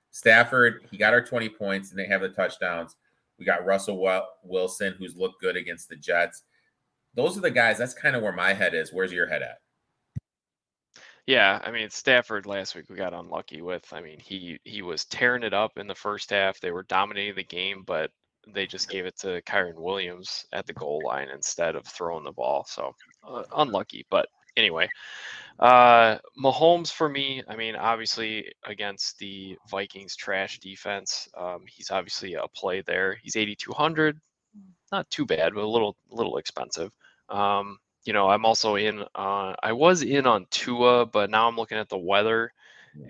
Stafford, he got our twenty points, and they have the touchdowns. We got Russell Wilson, who's looked good against the Jets. Those are the guys. That's kind of where my head is. Where's your head at? Yeah, I mean, Stafford last week we got unlucky with. I mean, he he was tearing it up in the first half. They were dominating the game, but they just gave it to Kyron Williams at the goal line instead of throwing the ball. So uh, unlucky. But anyway, uh, Mahomes for me, I mean, obviously against the Vikings trash defense, um, he's obviously a play there. He's eighty-two hundred. Not too bad, but a little, little expensive. Um, you know, I'm also in on, I was in on Tua, but now I'm looking at the weather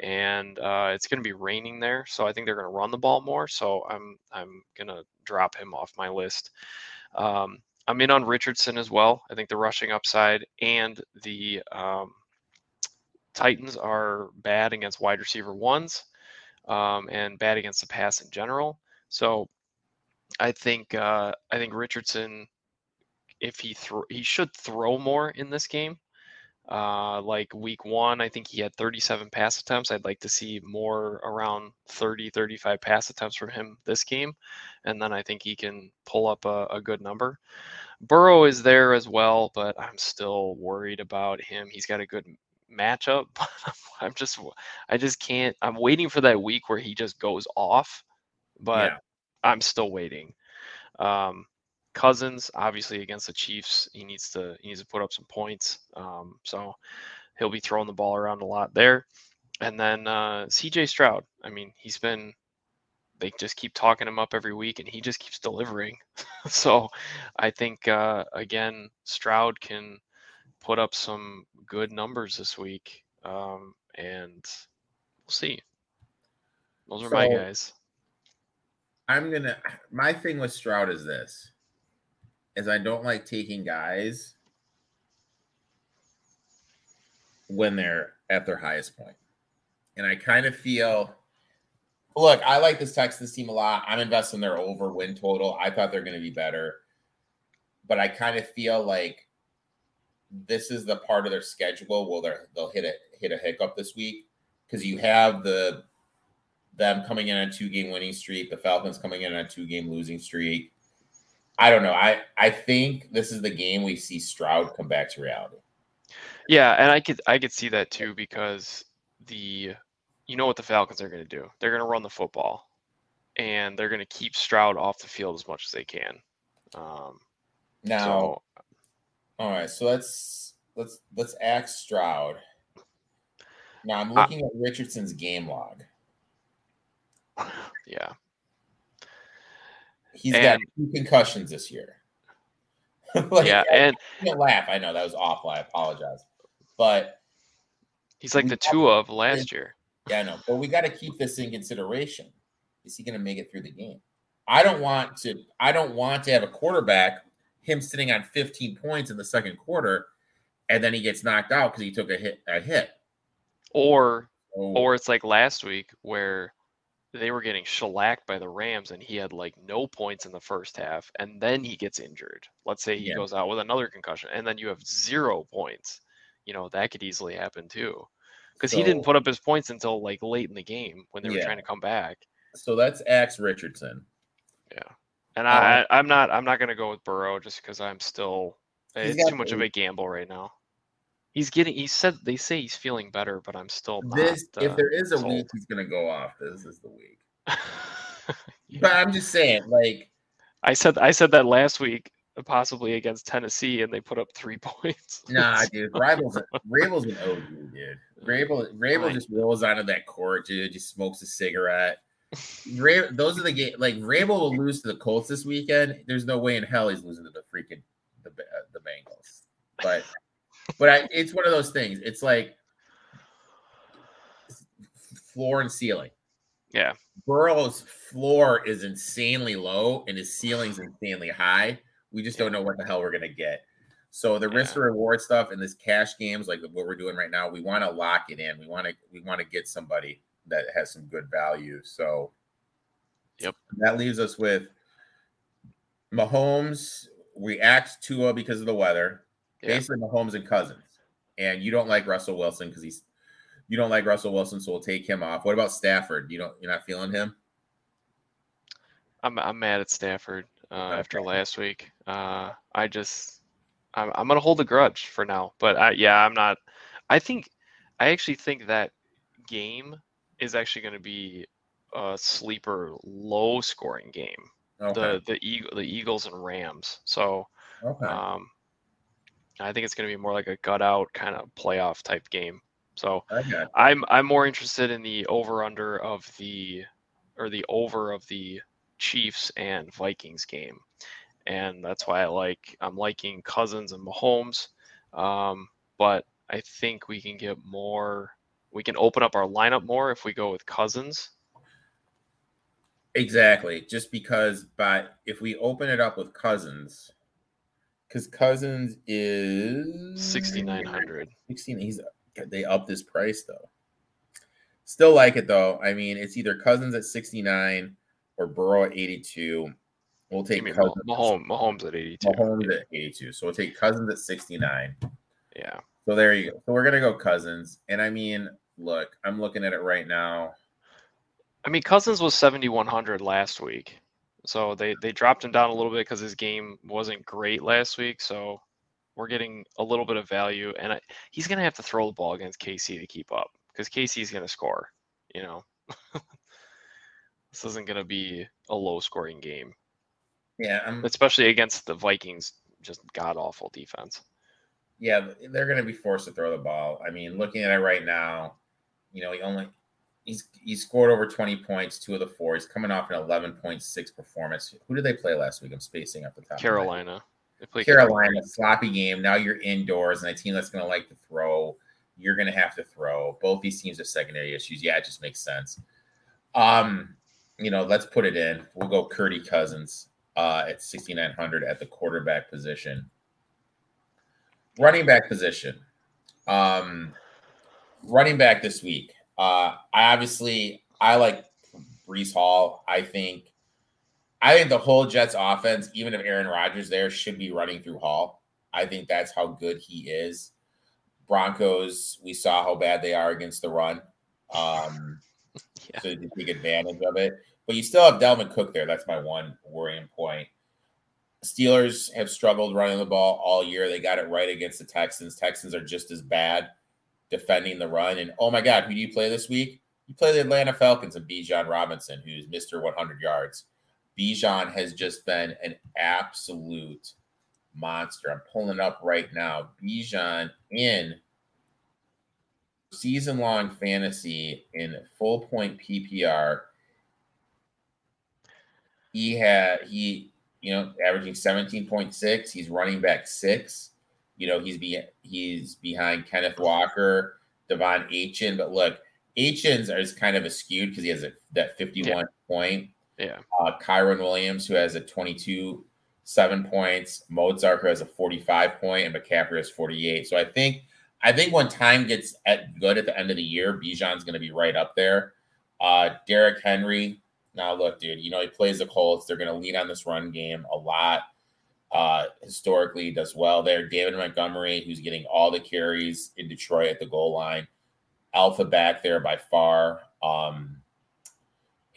and uh, it's going to be raining there. So I think they're going to run the ball more. So I'm, I'm going to drop him off my list. Um, I'm in on Richardson as well. I think the rushing upside and the um, Titans are bad against wide receiver ones um, and bad against the pass in general. So I think, uh, I think Richardson, if he thro- he should throw more in this game. Uh, like week one, I think he had thirty-seven pass attempts. I'd like to see more around thirty, thirty-five pass attempts from him this game. And then I think he can pull up a, a good number. Burrow is there as well, but I'm still worried about him. He's got a good matchup. I'm just, I just can't, I'm waiting for that week where he just goes off, but yeah. I'm still waiting. Um, Cousins, obviously against the Chiefs, he needs to he needs to put up some points. Um, so he'll be throwing the ball around a lot there. And then uh, C J Stroud. I mean, he's been they just keep talking him up every week, and he just keeps delivering. So I think uh, again, Stroud can put up some good numbers this week, um, and we'll see. Those are so my guys. I'm gonna. My thing with Stroud is this. Is I don't like taking guys when they're at their highest point. And I kind of feel, look, I like this Texans team a lot. I'm investing in their over win total. I thought they're going to be better. But I kind of feel like this is the part of their schedule where they'll hit a, hit a hiccup this week because you have the them coming in on a two-game winning streak, the Falcons coming in on a two-game losing streak. I don't know. I, I think this is the game we see Stroud come back to reality. Yeah, and I could I could see that too because the you know what the Falcons are going to do. They're going to run the football, and they're going to keep Stroud off the field as much as they can. Um, now, so, all right. So let's let's let's axe Stroud. Now I'm looking I, at Richardson's game log. Yeah. He's and, got two concussions this year. like, yeah, I, and I can't laugh. I know that was awful. I apologize, but he's like the two of last year. Yeah, I know. But we got to keep this in consideration. Is he going to make it through the game? I don't want to. I don't want to have a quarterback him sitting on fifteen points in the second quarter, and then he gets knocked out because he took a hit. A hit. Or, oh. or it's like last week where they were getting shellacked by the Rams and he had like no points in the first half. And then he gets injured. Let's say he yeah. goes out with another concussion and then you have zero points, you know, that could easily happen too. Cause so, he didn't put up his points until like late in the game when they were yeah. trying to come back. So that's Axe Richardson. Yeah. And um, I, I'm not, I'm not going to go with Burrow just cause I'm still, it's too much eight. of a gamble right now. He's getting, he said, they say he's feeling better, but I'm still not. This, uh, if there is a sold. week he's going to go off, this is the week. yeah. But I'm just saying, like. I said I said that last week, possibly against Tennessee, and they put up three points. Nah, dude. Rabel's an O G, dude. Rabel, Rabel just rolls out of that court, dude. Just smokes a cigarette. Rabel, those are the game. Like, Rabel will lose to the Colts this weekend. There's no way in hell he's losing to the freaking the, uh, the Bengals. But. But I, it's one of those things. It's like floor and ceiling. Yeah. Burrow's floor is insanely low and his ceiling's insanely high. We just yeah. don't know what the hell we're going to get. So the yeah. risk to reward stuff in this cash games, like what we're doing right now, we want to lock it in. We want to we want to get somebody that has some good value. So yep. that leaves us with Mahomes. We axed Tua because of the weather. Yeah. Basically, Mahomes and Cousins, and you don't like Russell Wilson because he's, you don't like Russell Wilson, so we'll take him off. What about Stafford? You don't, you're not feeling him. I'm I'm mad at Stafford uh, okay. after last week. Uh, I just, I'm I'm gonna hold a grudge for now. But I, yeah, I'm not. I think, I actually think that game is actually gonna be a sleeper, low scoring game. Okay. The the Eagle, the Eagles and Rams. So. Okay. Um, I think it's going to be more like a gut out kind of playoff type game. So okay. I'm I'm more interested in the over under of the or the over of the Chiefs and Vikings game, and that's why I like I'm liking Cousins and Mahomes. Um, but I think we can get more. We can open up our lineup more if we go with Cousins. Exactly. Just because by if we open it up with Cousins, because Cousins is sixty-nine hundred. sixteen. He's they upped his price though. Still like it though. I mean, it's either Cousins at sixty-nine or Burrow at eighty-two. We'll take Cousins. Mahomes, Mahomes at eighty-two. Mahomes yeah. at eighty-two. So we'll take Cousins at sixty-nine. Yeah. So there you go. So we're gonna go Cousins, and I mean, look, I'm looking at it right now. I mean, Cousins was seventy-one hundred last week, so they, they dropped him down a little bit because his game wasn't great last week, so we're getting a little bit of value, and I, he's going to have to throw the ball against K C to keep up because K C's going to score, you know. This isn't going to be a low-scoring game. Yeah. I'm, Especially against the Vikings, just god-awful defense. Yeah, they're going to be forced to throw the ball. I mean, looking at it right now, you know, he only – He's he scored over twenty points, two of the four. He's coming off an eleven point six performance. Who did they play last week? I'm spacing up the top. Carolina. They play Carolina, Carolina, sloppy game. Now you're indoors, and a team that's going to like to throw, you're going to have to throw. Both these teams have secondary issues. Yeah, it just makes sense. Um, you know, let's put it in. We'll go Kurdy Cousins uh, at sixty-nine hundred at the quarterback position. Running back position. Um, running back this week. Uh, I obviously I like Breece Hall. I think I think the whole Jets offense, even if Aaron Rodgers there, should be running through Hall. I think that's how good he is. Broncos, we saw how bad they are against the run. Um, yeah. So they take advantage of it. But you still have Dalvin Cook there. That's my one worrying point. Steelers have struggled running the ball all year. They got it right against the Texans. Texans are just as bad defending the run. And oh my God, who do you play this week? You play the Atlanta Falcons and Bijan Robinson, who's Mister one hundred yards. Bijan has just been an absolute monster. I'm pulling up right now. Bijan in season long fantasy in full point P P R. He had, he, you know, averaging seventeen point six. He's running back six. You know, he's be, he's behind Kenneth Walker, Devon Achane. But look, Achane's is kind of askewed because he has a, that fifty-one yeah. point. Yeah. Uh, Kyron Williams, who has a twenty-two, seven points. Mozart, who has a forty-five point, and McCaffrey has forty-eight. So I think I think when time gets at good at the end of the year, Bijan's going to be right up there. Uh, Derrick Henry. Now, look, dude, you know, he plays the Colts. They're going to lean on this run game a lot. Uh, historically does well there. David Montgomery, who's getting all the carries in Detroit at the goal line. Alpha back there by far. Um,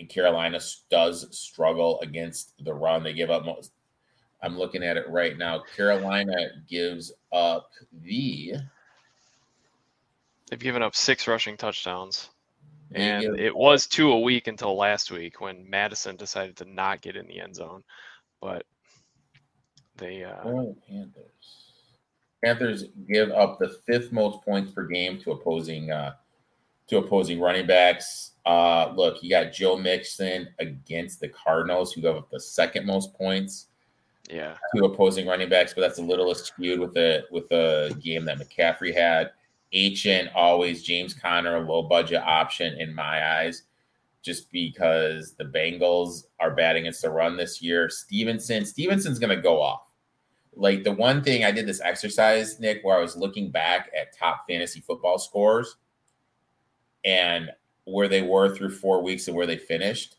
and Carolina does struggle against the run. They give up most. I'm looking at it right now. Carolina gives up the. They've given up six rushing touchdowns. And it was two a week until last week when Madison decided to not get in the end zone. But. They uh, oh, Panthers. Panthers give up the fifth most points per game to opposing uh, to opposing running backs. Uh, look, you got Joe Mixon against the Cardinals, who gave up the second most points. Yeah, to opposing running backs, but that's a little skewed with the with the game that McCaffrey had. Achane always James Conner, a low budget option in my eyes, just because the Bengals are batting against the run this year. Stevenson, Stevenson's going to go off. Like the one thing I did this exercise, Nick, where I was looking back at top fantasy football scores and where they were through four weeks and where they finished.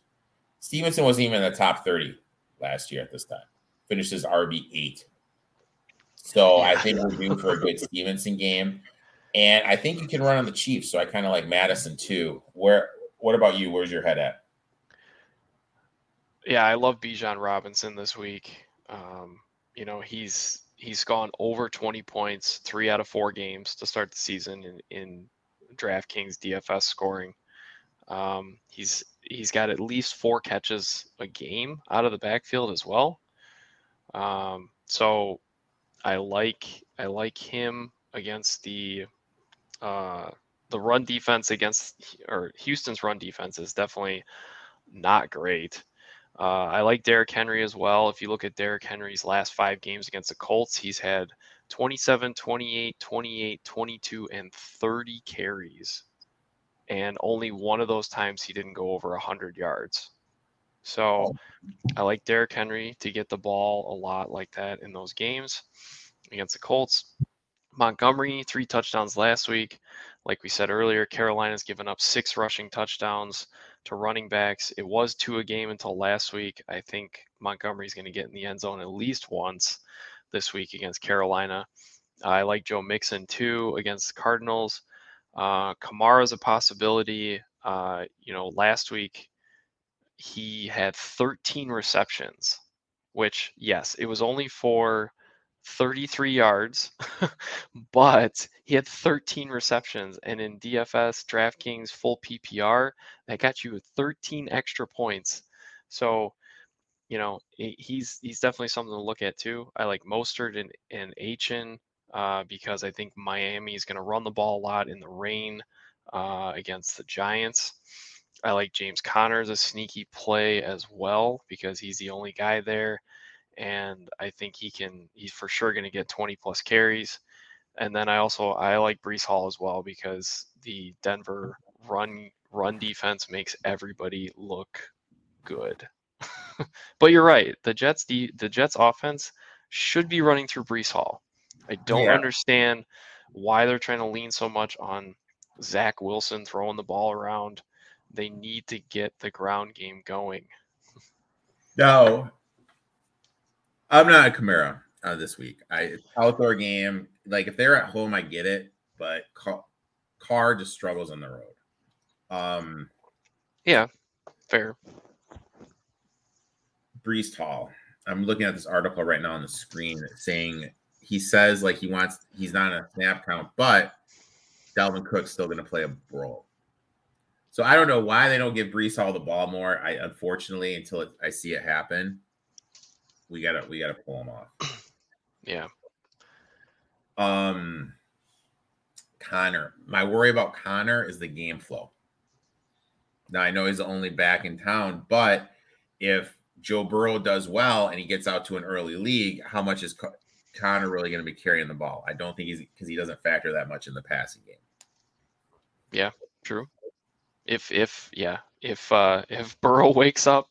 Stevenson wasn't even in the top thirty last year at this time. Finished as R B eight. So I think we're due for a good Stevenson game. And I think you can run on the Chiefs. So I kind of like Madison too, where, what about you? Where's your head at? Yeah, I love Bijan Robinson this week. Um, you know, he's he's gone over twenty points, three out of four games to start the season in, in DraftKings D F S scoring. Um, he's he's got at least four catches a game out of the backfield as well. Um, so I like I like him against the. Uh, The run defense against or Houston's run defense is definitely not great. Uh, I like Derrick Henry as well. If you look at Derrick Henry's last five games against the Colts, he's had twenty-seven, twenty-eight, twenty-eight, twenty-two, and thirty carries. And only one of those times he didn't go over one hundred yards. So I like Derrick Henry to get the ball a lot like that in those games against the Colts. Montgomery, three touchdowns last week. Like we said earlier, Carolina's given up six rushing touchdowns to running backs. It was two a game until last week. I think Montgomery's going to get in the end zone at least once this week against Carolina. I like Joe Mixon, too, against the Cardinals. Uh, Kamara's a possibility. Uh, you know, last week he had thirteen receptions, which, yes, it was only for thirty-three yards, but he had thirteen receptions, and in D F S, DraftKings, full P P R, that got you thirteen extra points. So, you know, he's he's definitely something to look at too. I like Mostert and, and Achan uh, because I think Miami is going to run the ball a lot in the rain uh, against the Giants. I like James Conner as a sneaky play as well because he's the only guy there. And I think he can, he's for sure going to get twenty plus carries. And then I also, I like Breece Hall as well, because the Denver run, run defense makes everybody look good, but you're right. The Jets, the, the Jets offense should be running through Breece Hall. I don't yeah. understand why they're trying to lean so much on Zach Wilson throwing the ball around. They need to get the ground game going. No. I'm not a Kamara uh, this week. I it's outdoor game. Like if they're at home, I get it, but Car, Car just struggles on the road. Um, yeah, fair. Breece Hall. I'm looking at this article right now on the screen saying he says like he wants he's not in a snap count, but Dalvin Cook's still going to play a role. So I don't know why they don't give Breece Hall the ball more. I unfortunately until it, I see it happen. We gotta, we gotta pull him off. Yeah. Um, Connor. My worry about Connor is the game flow. Now I know he's the only back in town, but if Joe Burrow does well and he gets out to an early league, how much is Con- Connor really going to be carrying the ball? I don't think he's because he doesn't factor that much in the passing game. Yeah, true. If if yeah. If uh, if Burrow wakes up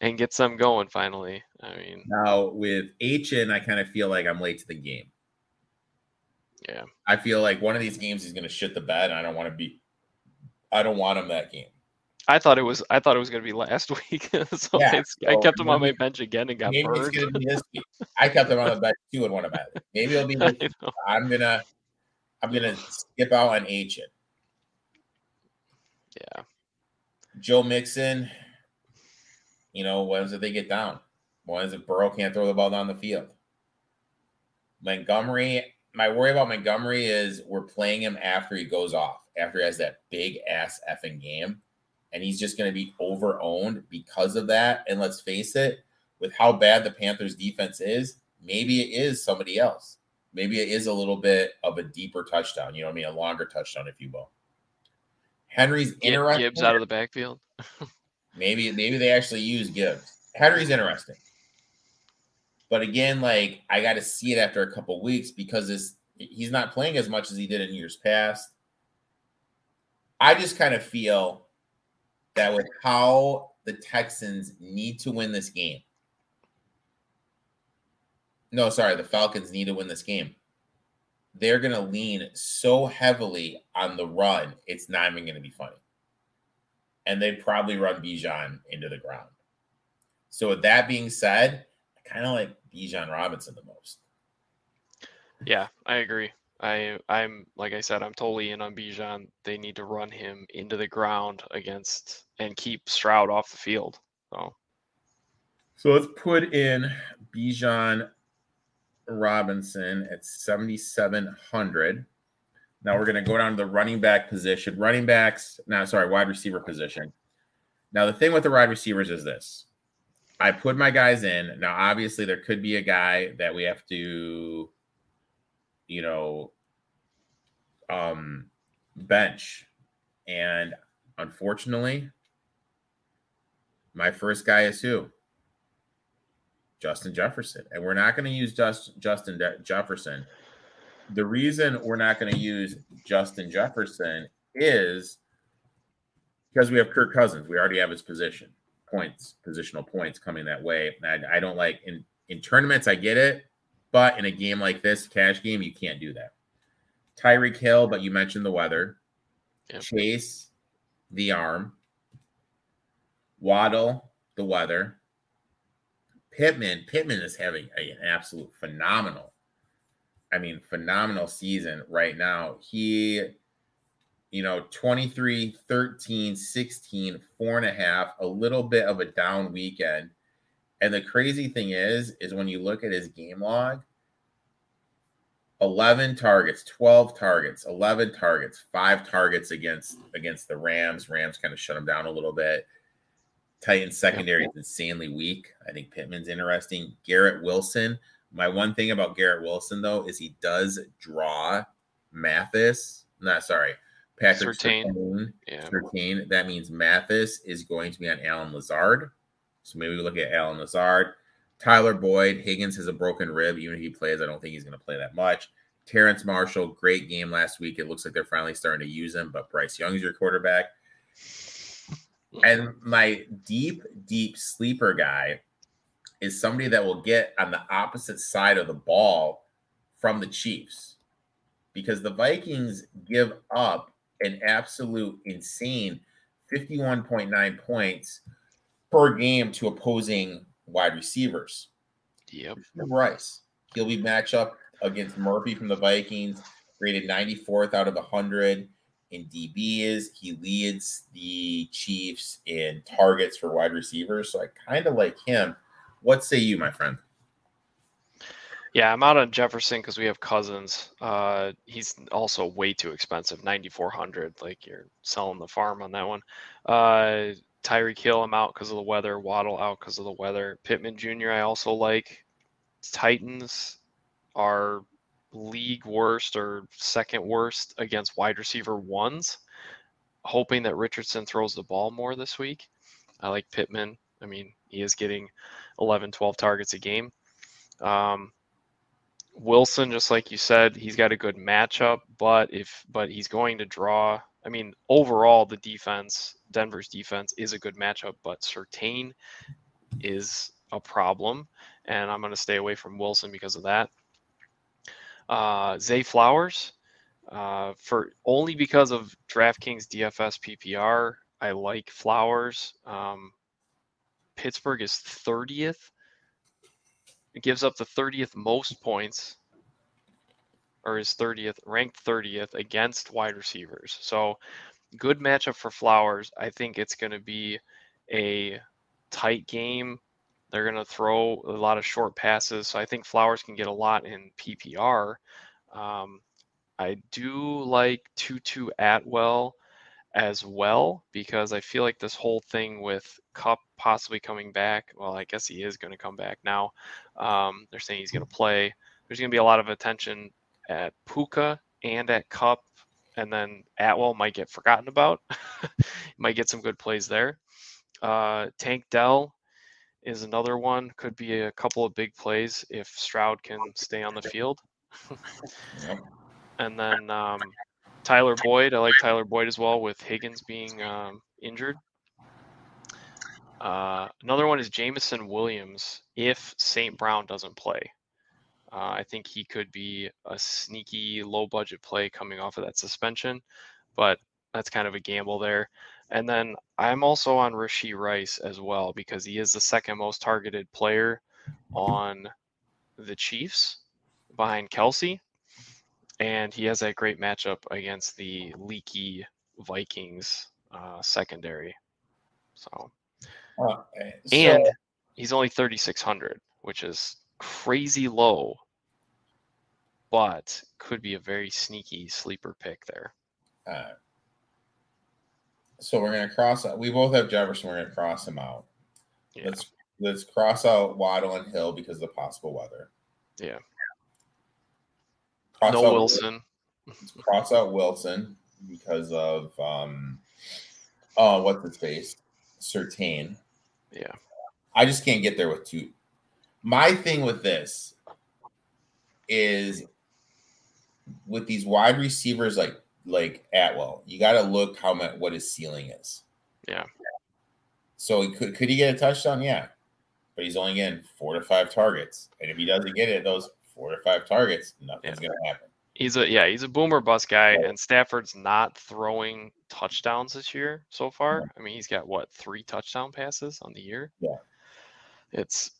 and gets them going finally, I mean. Now with Achan, I kind of feel like I'm late to the game. Yeah, I feel like one of these games he's going to shit the bed, and I don't want to be. I don't want him that game. I thought it was. I thought it was going to be last week, so, yeah, it's, so I kept him on my bench again and got maybe burned. It's going to be this week. I kept him on the bench too and won a bet. Maybe it'll be. This week. I'm gonna. I'm gonna skip out on Achan. Yeah. Joe Mixon, you know, when does it they get down? When is it Burrow can't throw the ball down the field? Montgomery, my worry about Montgomery is we're playing him after he goes off, after he has that big ass effing game, and he's just going to be over-owned because of that. And let's face it, with how bad the Panthers defense is, maybe it is somebody else. Maybe it is a little bit of a deeper touchdown, you know what I mean, a longer touchdown, if you will. Henry's interesting. Gibbs out of the backfield. maybe maybe they actually use Gibbs. Henry's interesting. But again, like I got to see it after a couple weeks because it's, he's not playing as much as he did in years past. I just kind of feel that with how the Texans need to win this game. No, sorry, the Falcons need to win this game. They're going to lean so heavily on the run, it's not even going to be funny. And they'd probably run Bijan into the ground. So with that being said, I kind of like Bijan Robinson the most. Yeah, I agree. I, I'm like I said, I'm totally in on Bijan. They need to run him into the ground against and keep Stroud off the field. So, so let's put in Bijan Robinson at seventy-seven hundred. Now we're going to go down to the running back position. Running backs, no, sorry, wide receiver position. Now the thing with the wide receivers is this. I put my guys in. Now obviously there could be a guy that we have to, you know, um, bench. And unfortunately, My first guy is who? Justin Jefferson. And we're not going to use just Justin De- Jefferson. The reason we're not going to use Justin Jefferson is because we have Kirk Cousins. We already have his position points, positional points coming that way. And I, I don't like in, in tournaments, I get it. But in a game like this, cash game, you can't do that. Tyreek Hill, but you mentioned the weather. Yep. Chase, the arm. Waddle, the weather. Pittman, Pittman is having a, an absolute phenomenal, I mean, phenomenal season right now. He, you know, twenty-three, thirteen, sixteen, four and a half, a little bit of a down weekend. And the crazy thing is, is when you look at his game log, eleven targets, twelve targets, eleven targets, five targets against against the Rams. Rams kind of shut him down a little bit. Titans secondary is insanely weak. I think Pittman's interesting. Garrett Wilson. My one thing about Garrett Wilson, though, is he does draw Mathis. Not sorry. Patrick Surtain. Yeah. Surtain. That means Mathis is going to be on Allen Lazard. So maybe we look at Allen Lazard. Tyler Boyd. Higgins has a broken rib. Even if he plays, I don't think he's going to play that much. Terrence Marshall, great game last week. It looks like they're finally starting to use him, but Bryce Young's your quarterback. And my deep, deep sleeper guy is somebody that will get on the opposite side of the ball from the Chiefs, because the Vikings give up an absolute insane fifty-one point nine points per game to opposing wide receivers. Yep. Rice. He'll be matched up against Murphy from the Vikings, rated ninety-fourth out of one hundred. In D Bs, he leads the Chiefs in targets for wide receivers, so I kind of like him. What say you, my friend? Yeah, I'm out on Jefferson because we have Cousins. Uh, he's also way too expensive, ninety-four hundred. Like, you're selling the farm on that one. Uh, Tyreek Hill, I'm out because of the weather. Waddle out because of the weather. Pittman Junior I also like. Titans are league worst or second worst against wide receiver ones, hoping that Richardson throws the ball more this week. I like Pittman. I mean, he is getting eleven, twelve targets a game. Um, Wilson, just like you said, he's got a good matchup, but if, but he's going to draw. I mean, overall the defense, Denver's defense is a good matchup, but Surtain is a problem. And I'm going to stay away from Wilson because of that. Uh, Zay Flowers, uh, for only because of DraftKings D F S P P R, I like Flowers. Um, Pittsburgh is thirtieth. It gives up the thirtieth most points, or is thirtieth, ranked thirtieth against wide receivers. So good matchup for Flowers. I think it's going to be a tight game. They're going to throw a lot of short passes. So I think Flowers can get a lot in P P R. Um, I do like Tutu Atwell as well, because I feel like this whole thing with Kupp possibly coming back. Well, I guess he is going to come back now. Um, they're saying he's going to play. There's going to be a lot of attention at Puka and at Kupp. And then Atwell might get forgotten about. Might get some good plays there. Uh, Tank Dell is another one. Could be a couple of big plays if Stroud can stay on the field. And then um, Tyler Boyd. I like Tyler Boyd as well, with Higgins being um, injured. Uh, another one is Jameson Williams if Saint Brown doesn't play. Uh, I think he could be a sneaky low-budget play coming off of that suspension, but that's kind of a gamble there. And then I'm also on Rashee Rice as well, because he is the second most targeted player on the Chiefs behind Kelsey. And he has that great matchup against the leaky Vikings uh, secondary. So, okay, so, and he's only thirty-six hundred, which is crazy low, but could be a very sneaky sleeper pick there. Uh, So we're going to cross out. We both have Jefferson. We're going to cross him out. Yeah. Let's let's cross out Waddle and Hill because of the possible weather. Yeah. Cross no out Wilson. Let's cross out Wilson because of um, oh, what's his face? Surtain. Yeah. I just can't get there with two. My thing with this is with these wide receivers like like Atwell, you got to look how much what his ceiling is. Yeah. So he could could he get a touchdown? Yeah. But he's only getting four to five targets. And if he doesn't get it, those four to five targets, nothing's yeah. going to happen. He's a yeah, he's a boomer bust guy, and Stafford's not throwing touchdowns this year so far. I mean, he's got what three touchdown passes on the year. Yeah, it's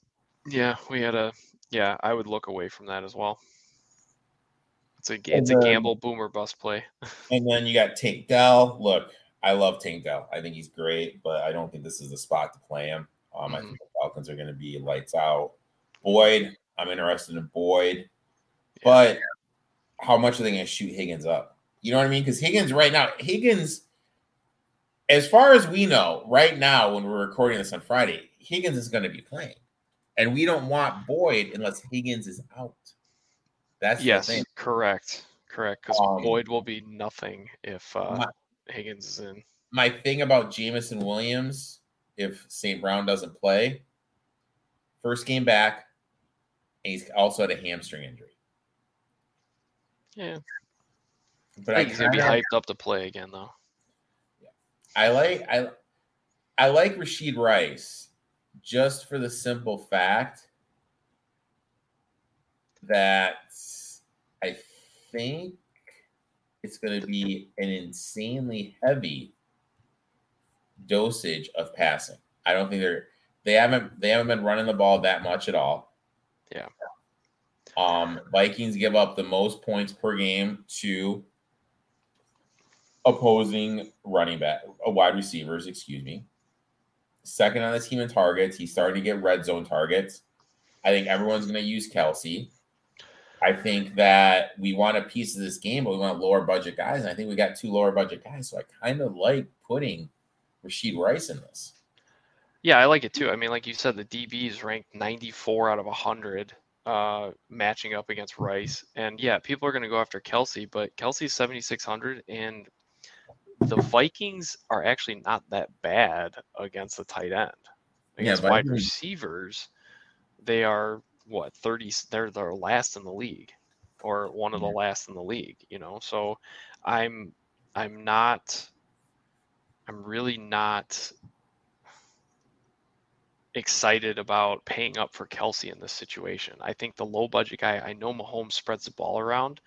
yeah, we had a yeah. I would look away from that as well. It's a it's then, a gamble boomer bust play. And then you got Tank Dell. Look, I love Tank Dell. I think he's great, but I don't think this is the spot to play him. Um, mm-hmm. I think the Falcons are going to be lights out. Boyd, I'm interested in Boyd, yeah. but. How much are they going to shoot Higgins up? You know what I mean? Because Higgins right now, Higgins, as far as we know, right now when we're recording this on Friday, Higgins is going to be playing. And we don't want Boyd unless Higgins is out. That's yes, the thing. correct. Correct, because um, Boyd will be nothing if uh, my, Higgins is in. My thing about Jamison Williams, if Saint Brown doesn't play, first game back, and he's also had a hamstring injury. Yeah, but I think I he's gonna be hyped up to play again, though. I like I, I like Rashid Rice just for the simple fact that I think it's going to be an insanely heavy dosage of passing. I don't think they're they haven't they haven't been running the ball that much at all. Yeah. Um, Vikings give up the most points per game to opposing running back, uh, wide receivers, excuse me. Second on the team in targets. He's starting to get red zone targets. I think everyone's going to use Kelsey. I think that we want a piece of this game, but we want lower budget guys. And I think we got two lower budget guys. So I kind of like putting Rashid Rice in this. Yeah, I like it too. I mean, like you said, the D Bs ranked ninety-four out of one hundred. Uh, matching up against Rice. And yeah, people are going to go after Kelsey, but Kelsey's seventy-six hundred, and the Vikings are actually not that bad against the tight end. Against yeah, wide receivers, they are what thirty? They're they're last in the league, or one of the last in the league. You know, so I'm I'm not I'm really not excited about paying up for Kelsey in this situation. I think the low budget guy, I know Mahomes spreads the ball around,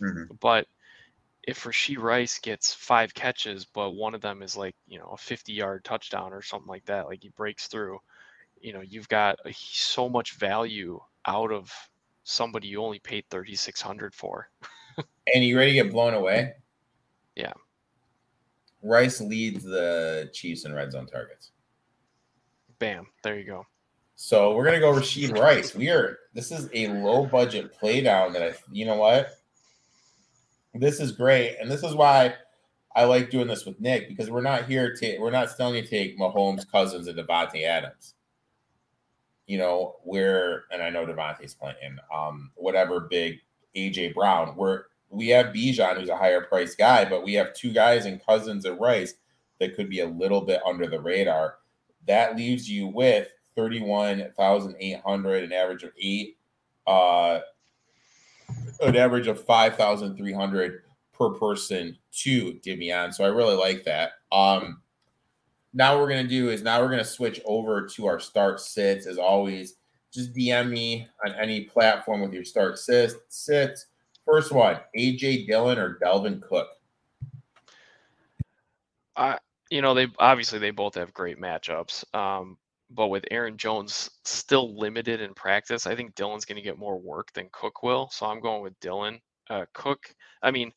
mm-hmm. but if Rashee Rice gets five catches, but one of them is like, you know, a fifty yard touchdown or something like that, like he breaks through, you know, you've got a, so much value out of somebody you only paid thirty-six hundred for. And you ready to get blown away? Yeah. Rice leads the Chiefs in red zone targets. Bam. There you go. So we're going to go Rashid Rice. We are, this is a low budget play down that I, you know what? This is great. And this is why I like doing this with Nick, because we're not here to, we're not telling you to take Mahomes, Cousins, and Devontae Adams. You know, we're, and I know Devontae's playing, um, whatever big A J Brown. We're, we have Bijan, who's a higher priced guy, but we have two guys in Cousins and Rice that could be a little bit under the radar. That leaves you with thirty-one thousand eight hundred, an average of eight, uh, an average of five thousand three hundred per person to Divion. So I really like that. Um, now what we're going to do is now we're going to switch over to our start sits. As always, just D M me on any platform with your start sits. sits. First one, A J Dillon or Dalvin Cook? I, You know, they obviously they both have great matchups, um, but with Aaron Jones still limited in practice, I think Dillon's going to get more work than Cook will. So I'm going with Dillon. Uh, Cook, I mean,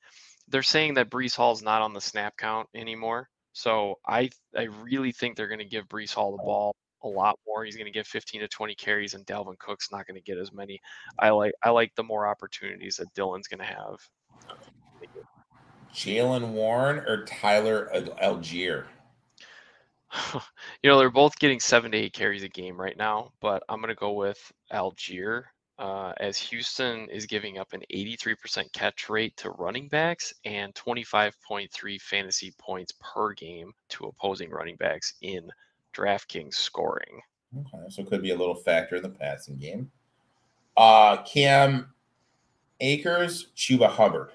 they're saying that Breece Hall's not on the snap count anymore. So I I really think they're going to give Breece Hall the ball a lot more. He's going to get fifteen to twenty carries, and Dalvin Cook's not going to get as many. I like I like the more opportunities that Dillon's going to have. Jalen Warren or Tyler Algier? You know, they're both getting seven to eight carries a game right now, but I'm going to go with Algier uh, as Houston is giving up an eighty-three percent catch rate to running backs and twenty-five point three fantasy points per game to opposing running backs in DraftKings scoring. Okay, so it could be a little factor in the passing game. Uh, Cam Akers, Chuba Hubbard.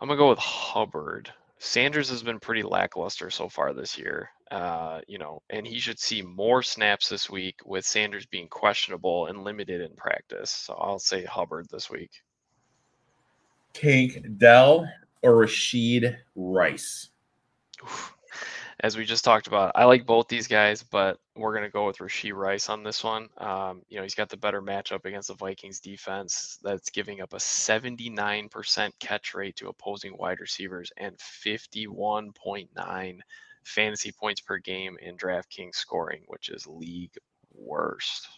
I'm going to go with Hubbard. Sanders has been pretty lackluster so far this year, uh, you know, and he should see more snaps this week with Sanders being questionable and limited in practice. So I'll say Hubbard this week. Tank Dell or Rashid Rice? Oof. As we just talked about, I like both these guys, but we're going to go with Rashid Rice on this one. Um, you know, he's got the better matchup against the Vikings defense that's giving up a seventy-nine percent catch rate to opposing wide receivers and fifty-one point nine fantasy points per game in DraftKings scoring, which is league worst.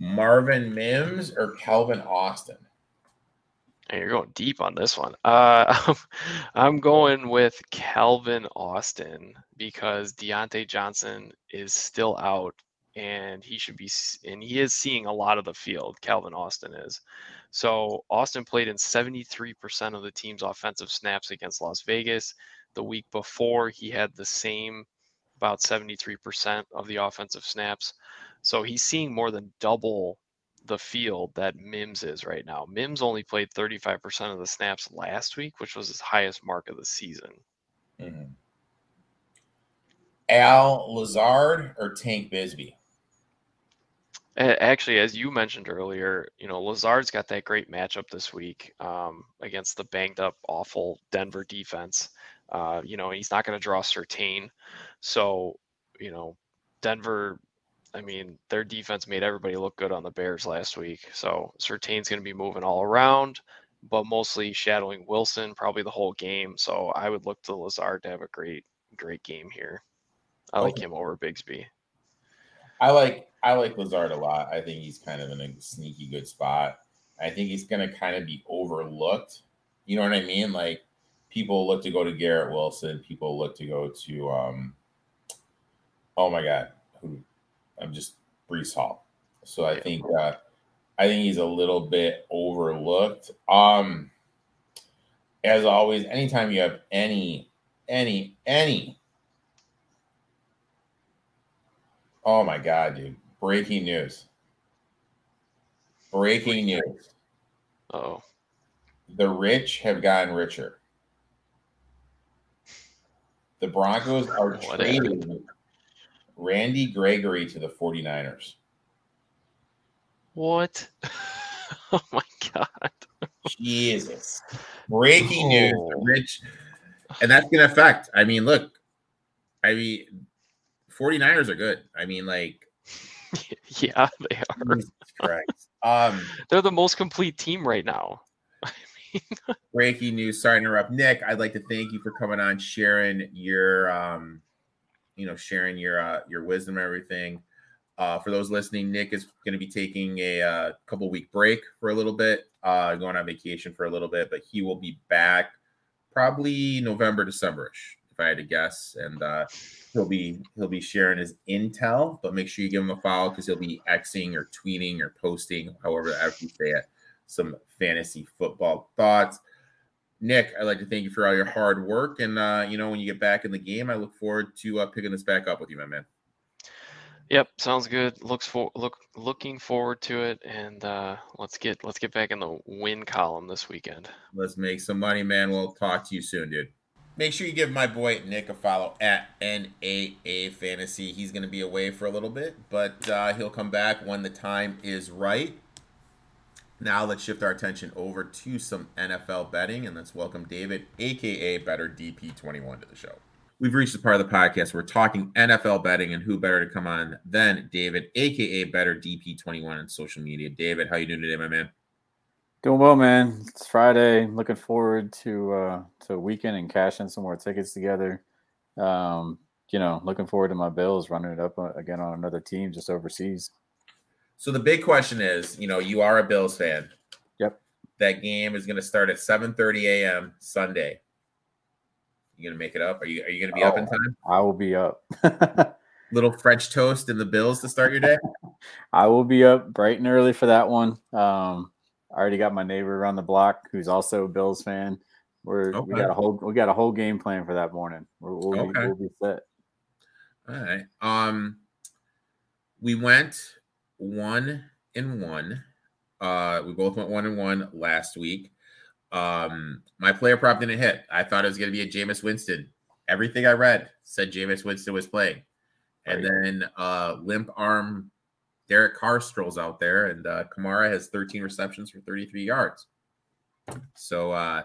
Marvin Mims or Calvin Austin? And you're going deep on this one. Uh, I'm going with Calvin Austin because Deontay Johnson is still out, and he should be, and he is seeing a lot of the field. Calvin Austin is. So Austin played in seventy-three percent of the team's offensive snaps against Las Vegas. The week before, he had the same, about seventy-three percent of the offensive snaps. So he's seeing more than double the field that Mims is right now. Mims only played thirty-five percent of the snaps last week, which was his highest mark of the season. Mm-hmm. Al Lazard or Tank Bigsby? Actually, as you mentioned earlier, you know, Lazard's got that great matchup this week um, against the banged up, awful Denver defense. Uh, you know, he's not going to draw Certain. So, you know, Denver, I mean, their defense made everybody look good on the Bears last week. So Certain's going to be moving all around, but mostly shadowing Wilson probably the whole game. So I would look to Lazard to have a great, great game here. I like okay. him over Bigsby. I like I like Lazard a lot. I think he's kind of in a sneaky good spot. I think he's going to kind of be overlooked. You know what I mean? Like, people look to go to Garrett Wilson. People look to go to, um, oh, my God, who? I'm just Breece Hall. So I think uh, I think he's a little bit overlooked. Um, as always, anytime you have any, any, any. Oh, my God, dude. Breaking news. Breaking news. Uh-oh. The rich have gotten richer. The Broncos are trading Randy Gregory to the 49ers. What? Oh, my God. Jesus. Breaking news. Oh. Rich. And that's going to affect. I mean, look. I mean, 49ers are good. I mean, like. Yeah, they are. Jesus Christ. Um, They're the most complete team right now. I mean. Breaking news. Sorry to interrupt. Nick, I'd like to thank you for coming on, sharing your um, – you know, sharing your uh, your wisdom and everything. Uh, for those listening, Nick is going to be taking a uh, couple week break for a little bit, uh, going on vacation for a little bit, but he will be back probably November, December-ish, if I had to guess. And uh, he'll be he'll be sharing his intel, but make sure you give him a follow because he'll be Xing or tweeting or posting, however you say it, some fantasy football thoughts. Nick, I'd like to thank you for all your hard work. And, uh, you know, when you get back in the game, I look forward to uh, picking this back up with you, my man. Yep. Sounds good. Looks for look, looking forward to it. And uh, let's get, let's get back in the win column this weekend. Let's make some money, man. We'll talk to you soon, dude. Make sure you give my boy Nick a follow at N A A Fantasy. He's going to be away for a little bit, but uh, he'll come back when the time is right. Now let's shift our attention over to some N F L betting, and let's welcome David, a k a. Better D P twenty-one, to the show. We've reached the part of the podcast where we're talking N F L betting, and who better to come on than David, a k a. Better D P twenty-one on social media. David, how you doing today, my man? Doing well, man. It's Friday. Looking forward to uh, to a weekend and cashing some more tickets together. Um, you know, looking forward to my Bills running it up again on another team just overseas. So the big question is, you know, you are a Bills fan. Yep. That game is going to start at seven thirty a.m. Sunday. You going to make it up? Are you Are you going to be oh, up in time? I will be up. Little French toast and the Bills to start your day? I will be up bright and early for that one. Um, I already got my neighbor around the block who's also a Bills fan. We're okay. we got a whole we got a whole game plan for that morning. We're, we'll, okay. we'll be set. All right. Um, we went one and one. Uh, we both went one and one last week. Um, my player prop didn't hit. I thought it was going to be a Jameis Winston. Everything I read said Jameis Winston was playing. And right. then uh, limp arm Derek Carr strolls out there, and uh, Kamara has thirteen receptions for thirty-three yards. So uh,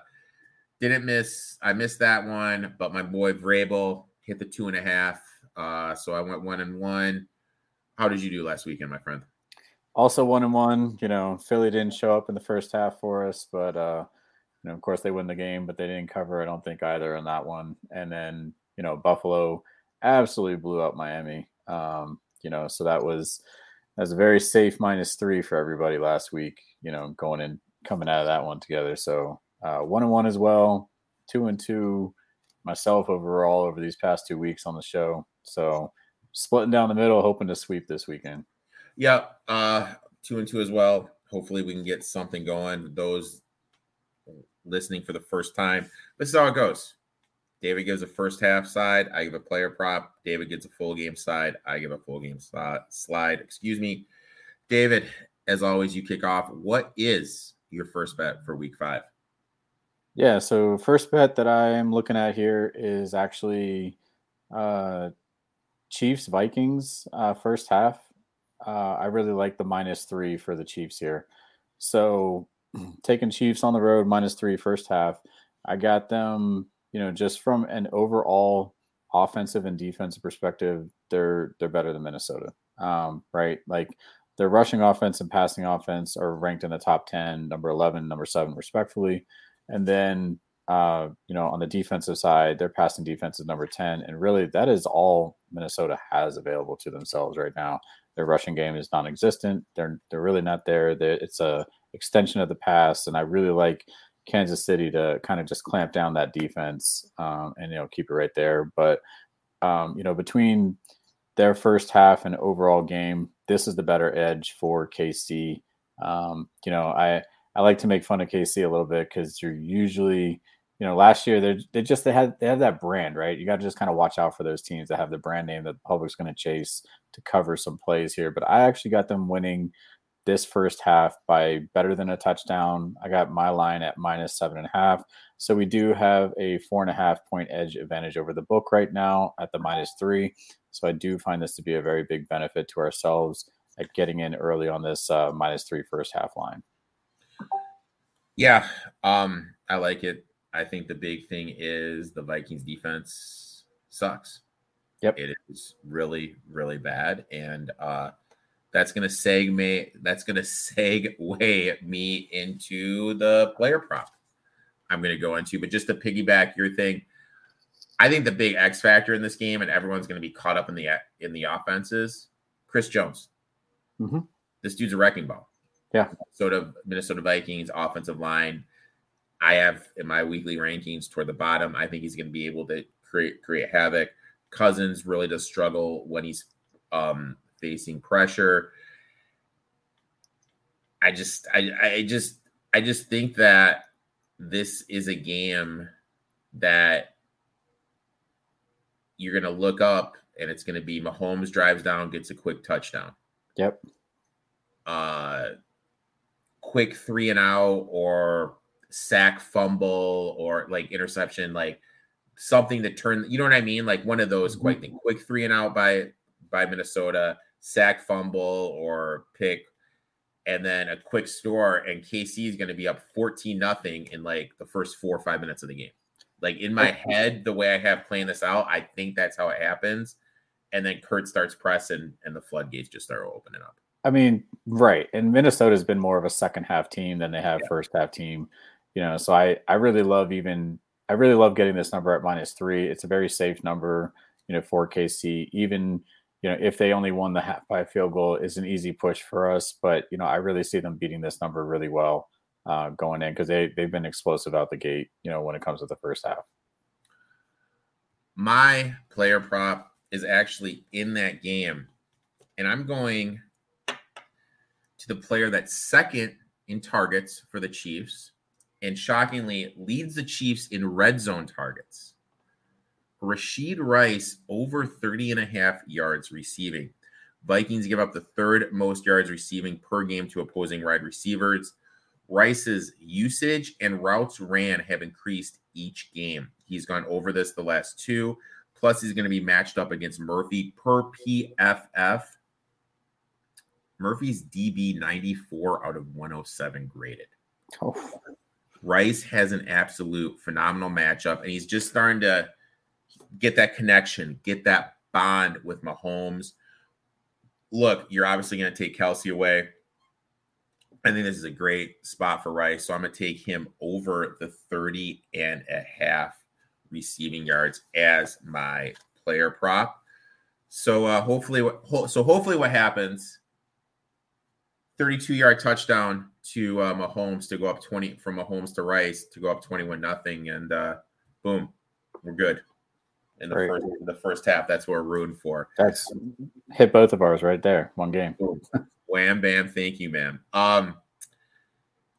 didn't miss. I missed that one, but my boy Vrabel hit the two and a half. Uh, so I went one and one. How did you do last weekend, my friend? Also one and one. You know, Philly didn't show up in the first half for us, but uh, you know, of course they win the game, but they didn't cover. I don't think either on that one. And then you know, Buffalo absolutely blew out Miami. Um, you know, so that was that was a very safe minus three for everybody last week. You know, going in. Coming out of that one together. So uh, one and one as well, two and two myself overall over these past two weeks on the show. So splitting down the middle, hoping to sweep this weekend. Yeah. Uh, two and two as well. Hopefully we can get something going. Those listening for the first time, this is how it goes. David gives a first half side. I give a player prop. David gets a full game side. I give a full game slot slide. Excuse me, David, as always, you kick off. What is your first bet for week five? Yeah, so first bet that I am looking at here is actually uh, Chiefs Vikings uh, first half. Uh, I really like the minus three for the Chiefs here. So taking Chiefs on the road, minus three first half. I got them, you know, just from an overall offensive and defensive perspective, they're they're better than Minnesota, um, right? Like. Their rushing offense and passing offense are ranked in the top ten, number eleven, number seven, respectfully. And then, uh, you know, on the defensive side, their passing defense is number ten. And really, that is all Minnesota has available to themselves right now. Their rushing game is non-existent. They're they're really not there. They're, it's a extension of the pass. And I really like Kansas City to kind of just clamp down that defense um, and, you know, keep it right there. But, um, you know, between their first half and overall game, this is the better edge for K C. Um, you know, I, I like to make fun of K C a little bit because you're usually, you know, last year they they just they had they have that brand, right? You got to just kind of watch out for those teams that have the brand name that the public's going to chase to cover some plays here. But I actually got them winning this first half by better than a touchdown. I got my line at minus seven and a half. So we do have a four and a half point edge advantage over the book right now at the minus three. So I do find this to be a very big benefit to ourselves at getting in early on this uh, minus three first half line. Yeah, um, I like it. I think the big thing is the Vikings defense sucks. Yep. It is really, really bad. And uh, that's going to seg me. That's going to segue me into the player prop I'm going to go into. But just to piggyback your thing, I think the big X factor in this game, and everyone's going to be caught up in the in the offenses, Chris Jones. Mm-hmm. This dude's a wrecking ball. Yeah. Sort of Minnesota Vikings offensive line. I have in my weekly rankings toward the bottom. I think he's going to be able to create create havoc. Cousins really does struggle when he's um, facing pressure. I just, I, I just, I just think that this is a game that you're going to look up, and it's going to be Mahomes drives down, gets a quick touchdown. Yep. Uh, quick three and out, or sack, fumble, or like interception, like something to turn. You know what I mean? Like one of those quick mm-hmm. quick three and out by by Minnesota, sack, fumble, or pick, and then a quick score. And K C is going to be up fourteen nothing in like the first four or five minutes of the game. Like in my head, the way I have playing this out, I think that's how it happens. And then Kurt starts pressing and the floodgates just start opening up. I mean, right. And Minnesota's been more of a second half team than they have yeah. first half team. You know, so I, I really love even I really love getting this number at minus three. It's a very safe number, you know, for K C. Even, you know, if they only won the half by field goal, is an easy push for us. But, you know, I really see them beating this number really well. Uh, going in because they, they've been explosive out the gate, you know, when it comes to the first half. My player prop is actually in that game, and I'm going to the player that's second in targets for the Chiefs and shockingly leads the Chiefs in red zone targets. Rashid Rice over thirty and a half yards receiving. Vikings give up the third most yards receiving per game to opposing wide receivers. Rice's usage and routes ran have increased each game. He's gone over this the last two. Plus, he's going to be matched up against Murphy per P F F. Murphy's D B ninety-four out of one oh seven graded. Oh. Rice has an absolute phenomenal matchup, and he's just starting to get that connection, get that bond with Mahomes. Look, you're obviously going to take Kelsey away. I think this is a great spot for Rice, so I'm going to take him over the thirty and a half receiving yards as my player prop. So uh, hopefully, what, ho- so hopefully, what happens? thirty-two yard touchdown to uh, Mahomes to go up twenty from Mahomes to Rice to go up twenty-one nothing, and uh, boom, we're good in the first, the first half. That's what we're rooting for. That's hit both of ours right there. One game. Boom. Wham, bam, thank you, ma'am. Um,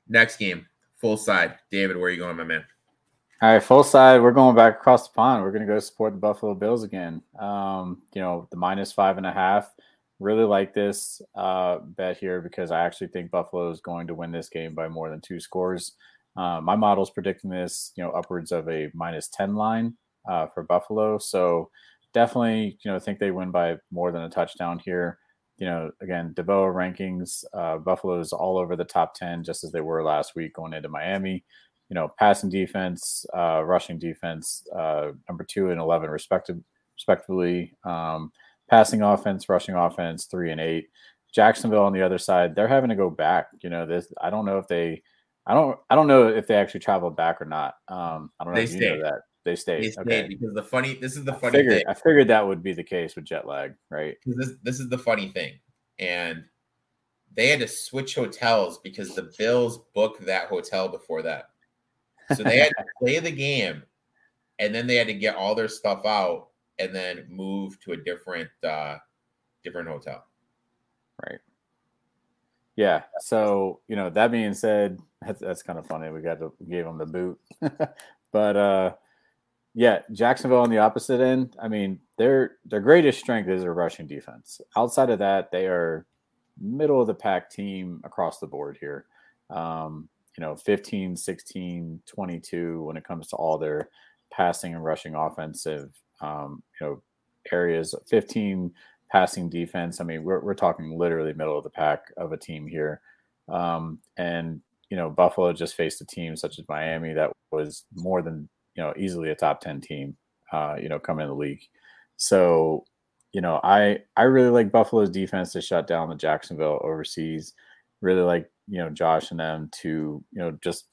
next game, full side. David, where are you going, my man? All right, full side. We're going back across the pond. We're going to go support the Buffalo Bills again. Um, you know, the minus five and a half. Really like this uh, bet here because I actually think Buffalo is going to win this game by more than two scores. Uh, my model's predicting this, you know, upwards of a minus ten line uh, for Buffalo. So definitely, you know, think they win by more than a touchdown here. You know, again, D V O A rankings, uh, Buffalo is all over the top ten, just as they were last week going into Miami. You know, passing defense, uh, rushing defense, uh, number two and eleven respective, respectively. Um, Passing offense, rushing offense, three and eight. Jacksonville on the other side, they're having to go back. You know, this. I don't know if they, I don't, I don't know if they actually traveled back or not. Um, I don't know they if stayed. You know that they stayed. They stayed okay. Because the funny, this is the funny I figured, thing. I figured that would be the case with jet lag, right? Because this, this is the funny thing, and they had to switch hotels because the Bills booked that hotel before that, so they had to play the game, and then they had to get all their stuff out. And then move to a different, uh, different hotel. Right. Yeah. So you know that being said, that's, that's kind of funny. We got to we gave them the boot, but uh, yeah, Jacksonville on the opposite end. I mean, their their greatest strength is their rushing defense. Outside of that, they are middle of the pack team across the board here. Um, you know, fifteen, sixteen, twenty-two when it comes to all their passing and rushing offensive. Um, you know, areas fifteen passing defense. I mean, we're we're talking literally middle of the pack of a team here. Um, and, you know, Buffalo just faced a team such as Miami that was more than, you know, easily a top ten team, uh, you know, coming in the league. So, you know, I, I really like Buffalo's defense to shut down the Jacksonville overseas. Really like, you know, Josh and them to, you know, just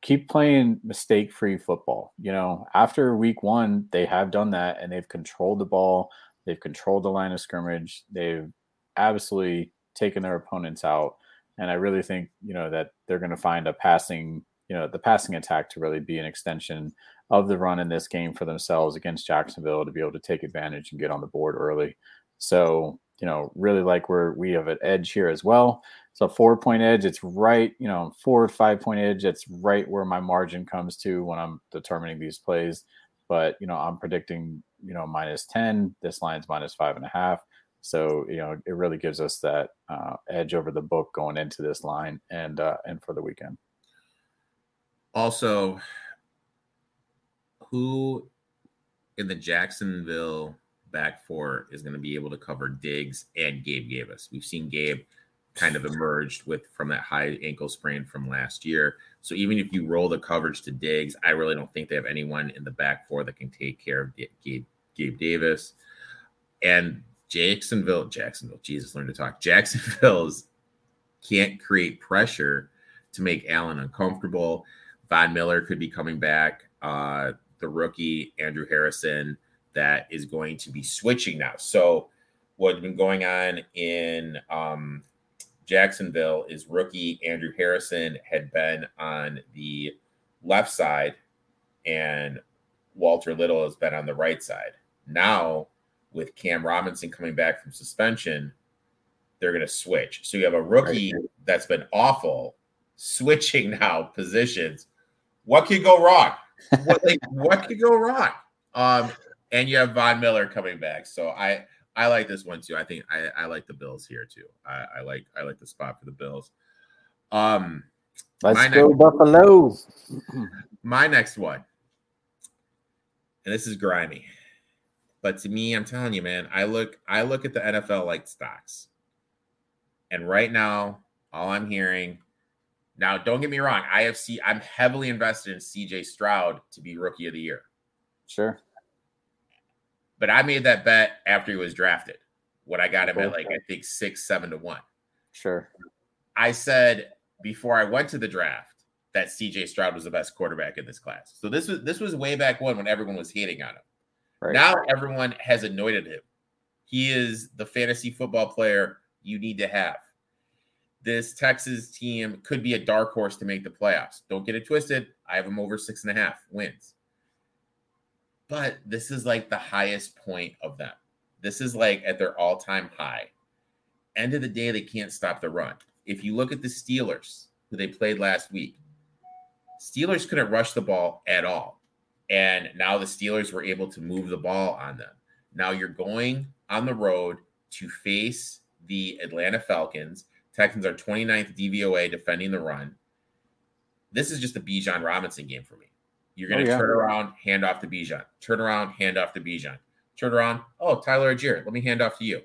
keep playing mistake-free football. You know, after week one, they have done that, and they've controlled the ball. They've controlled the line of scrimmage. They've absolutely taken their opponents out. And I really think, you know, that they're going to find a passing, you know, the passing attack to really be an extension of the run in this game for themselves against Jacksonville to be able to take advantage and get on the board early. So, you know, really like where we have an edge here as well. It's a four point edge. It's right, you know, four or five point edge. It's right where my margin comes to when I'm determining these plays. But, you know, I'm predicting, you know, minus ten. This line's minus five and a half. So, you know, it really gives us that uh, edge over the book going into this line and, uh, and for the weekend. Also, who in the Jacksonville back four is going to be able to cover Diggs and Gabe Davis? We've seen Gabe kind of emerged with from that high ankle sprain from last year. So even if you roll the coverage to Diggs, I really don't think they have anyone in the back four that can take care of Gabe, Gabe Davis. And Jacksonville, Jacksonville, Jesus, learn to talk. Jacksonville's can't create pressure to make Allen uncomfortable. Von Miller could be coming back. Uh, the rookie, Andrew Harrison, that is going to be switching now. So what's been going on in um, Jacksonville is rookie Andrew Harrison had been on the left side and Walter Little has been on the right side. Now with Cam Robinson coming back from suspension, they're going to switch. So you have a rookie that's been awful switching now positions. What could go wrong? What, like, what could go wrong? Um, And you have Von Miller coming back. So I, I like this one too. I think I, I like the Bills here too. I, I like I like the spot for the Bills. Um, Let's go next, Buffalo. My next one. And this is grimy. But to me, I'm telling you, man, I look I look at the N F L like stocks. And right now, all I'm hearing. Now, don't get me wrong. I have C, I'm heavily invested in C J Stroud to be rookie of the year. Sure. But I made that bet after he was drafted when I got him at like, I think six, seven to one. Sure. I said before I went to the draft that C J Stroud was the best quarterback in this class. So this was, this was way back when, when everyone was hating on him. Right. Now everyone has anointed him. He is the fantasy football player you need to have. This Texas team could be a dark horse to make the playoffs. Don't get it twisted. I have them over six and a half wins. But this is like the highest point of them. This is like at their all-time high. End of the day, they can't stop the run. If you look at the Steelers, who they played last week, Steelers couldn't rush the ball at all. And now the Steelers were able to move the ball on them. Now you're going on the road to face the Atlanta Falcons. Texans are twenty-ninth D V O A defending the run. This is just a Bijan Robinson game for me. You're going to oh, yeah. turn around, hand off to Bijan. Turn around, hand off to Bijan. Turn around, oh, Tyler Allgeier, let me hand off to you.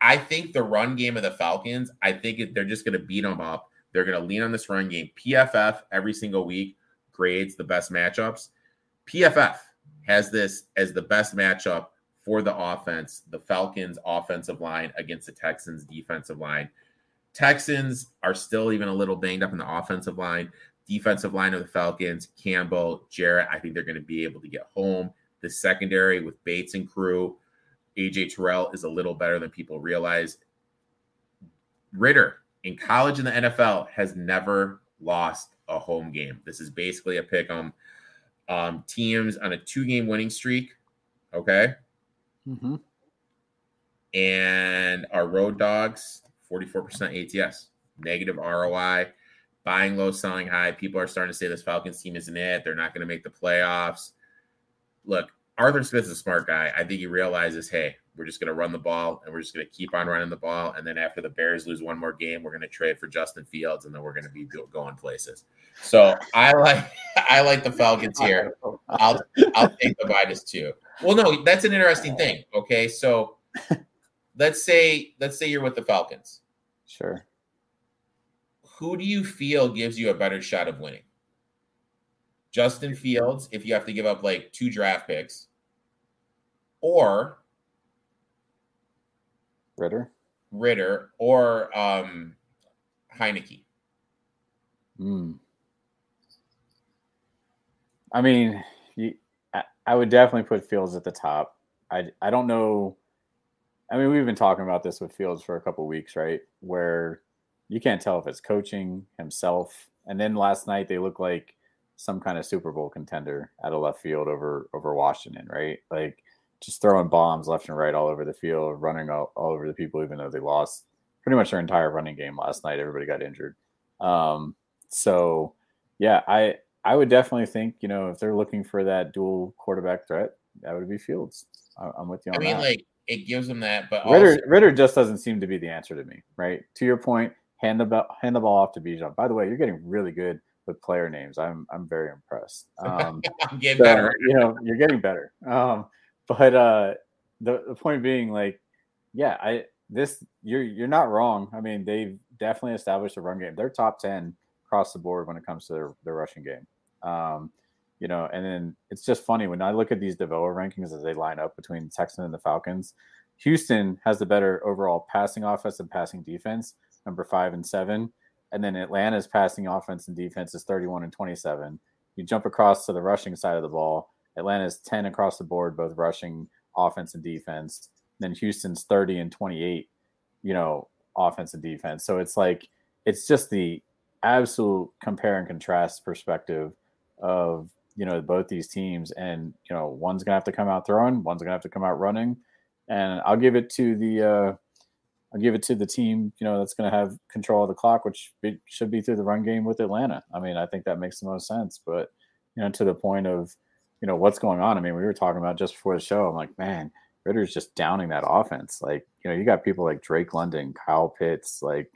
I think the run game of the Falcons, I think they're just going to beat them up. They're going to lean on this run game. P F F, every single week, grades the best matchups. P F F has this as the best matchup for the offense, the Falcons' offensive line against the Texans' defensive line. Texans are still even a little banged up in the offensive line. Defensive line of the Falcons, Campbell, Jarrett, I think they're going to be able to get home. The secondary with Bates and crew, A J Terrell is a little better than people realize. Ritter, in college and the N F L, has never lost a home game. This is basically a pick 'em. Um, teams on a two-game winning streak, okay? Mm-hmm. And our road dogs, forty-four percent A T S, negative R O I. Buying low, selling high. People are starting to say this Falcons team isn't it. They're not going to make the playoffs. Look, Arthur Smith's a smart guy. I think he realizes, hey, we're just going to run the ball, and we're just going to keep on running the ball. And then after the Bears lose one more game, we're going to trade for Justin Fields, and then we're going to be going places. So I like I like the Falcons here. I'll I'll take the minus two. Well, no, that's an interesting thing. Okay, so let's say let's say you're with the Falcons. Sure. Who do you feel gives you a better shot of winning? Justin Fields, if you have to give up like two draft picks, or Ritter, Ritter, or um, Heineke. Mm. I mean, you, I, I would definitely put Fields at the top. I I don't know. I mean, we've been talking about this with Fields for a couple of weeks, right? Where you can't tell if it's coaching, himself. And then last night they looked like some kind of Super Bowl contender out of left field over over Washington, right? Like just throwing bombs left and right all over the field, running all, all over the people, even though they lost pretty much their entire running game last night. Everybody got injured. Um, so, yeah, I I would definitely think, you know, if they're looking for that dual quarterback threat, that would be Fields. I, I'm with you on that. I mean, that. like, it gives them that. But Ritter, also- Ritter just doesn't seem to be the answer to me, right? To your point. Hand the, ball, hand the ball off to Bijan. By the way, you're getting really good with player names. I'm I'm very impressed. Um, I'm getting so, better. You know, you're getting better. Um, but uh, the, the point being, like, yeah, I this you're you're not wrong. I mean, they've definitely established a run game. They're top ten across the board when it comes to their, their rushing game. Um, you know, and then it's just funny when I look at these D V O A rankings as they line up between Texans and the Falcons. Houston has the better overall passing offense and passing defense. Number five and seven. And then Atlanta's passing offense and defense is thirty-one and twenty-seven. You jump across to the rushing side of the ball. Atlanta's ten across the board, both rushing offense and defense. And then Houston's thirty and twenty-eight, you know, offense and defense. So it's like, it's just the absolute compare and contrast perspective of, you know, both these teams. And, you know, one's going to have to come out throwing, one's going to have to come out running. And I'll give it to the, uh, I'll give it to the team, you know, that's going to have control of the clock, which it should be through the run game with Atlanta. I mean, I think that makes the most sense. But, you know, to the point of, you know, what's going on. I mean, we were talking about just before the show, I'm like, man, Ritter's just downing that offense. Like, you know, you got people like Drake London, Kyle Pitts, like,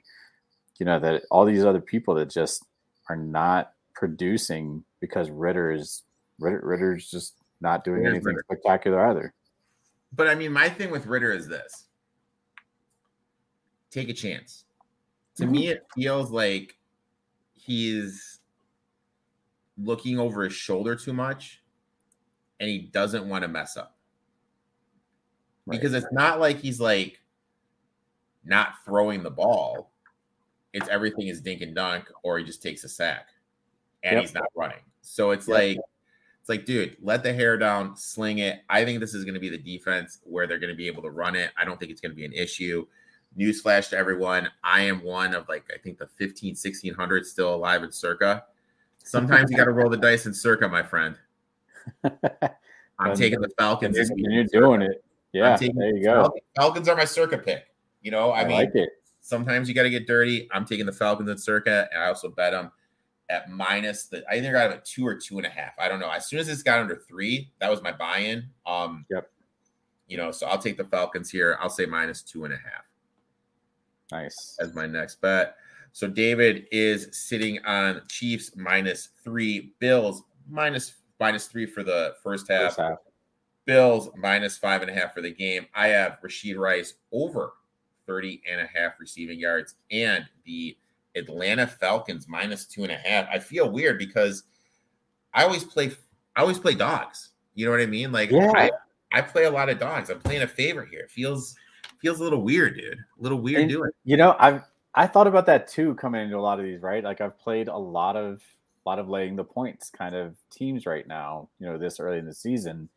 you know, that all these other people that just are not producing because Ritter is Ritter, Ritter's just not doing Ritter's anything Ritter. spectacular either. But I mean, my thing with Ritter is this: take a chance. To mm-hmm. me, it feels like he's looking over his shoulder too much, and he doesn't want to mess up. Right. Because it's not like he's like not throwing the ball. It's everything is dink and dunk, or he just takes a sack and yep. he's not running. So it's yep. like, it's like, dude, let the hair down, sling it. I think this is going to be the defense where they're going to be able to run it. I don't think it's going to be an issue. Newsflash to everyone. I am one of like, I think the fifteen, sixteen hundred still alive in Circa. Sometimes you got to roll the dice in Circa, my friend. I'm taking the Falcons. You're, you're doing it. Yeah. There you the go. Falcons. Falcons are my Circa pick. You know, I, I mean, like it. Sometimes you got to get dirty. I'm taking the Falcons at Circa, and I also bet them at minus the. I either got them at two or two and a half. I don't know. As soon as this got under three, that was my buy-in. Um, yep. You know, so I'll take the Falcons here. I'll say minus two and a half. Nice as my next bet. So David is sitting on Chiefs minus three, Bills minus minus three for the first half, first half. Bills minus five and a half for the game. I have Rashid Rice over thirty and a half receiving yards, and the Atlanta Falcons minus two and a half. I feel weird because I always play, I always play dogs. You know what I mean? Like yeah. I, I play a lot of dogs. I'm playing a favorite here. It feels, feels a little weird, dude. A little weird and, doing. You know, I've, I thought about that too, coming into a lot of these, right? Like I've played a lot of, a lot of laying the points kind of teams right now, you know, this early in the season.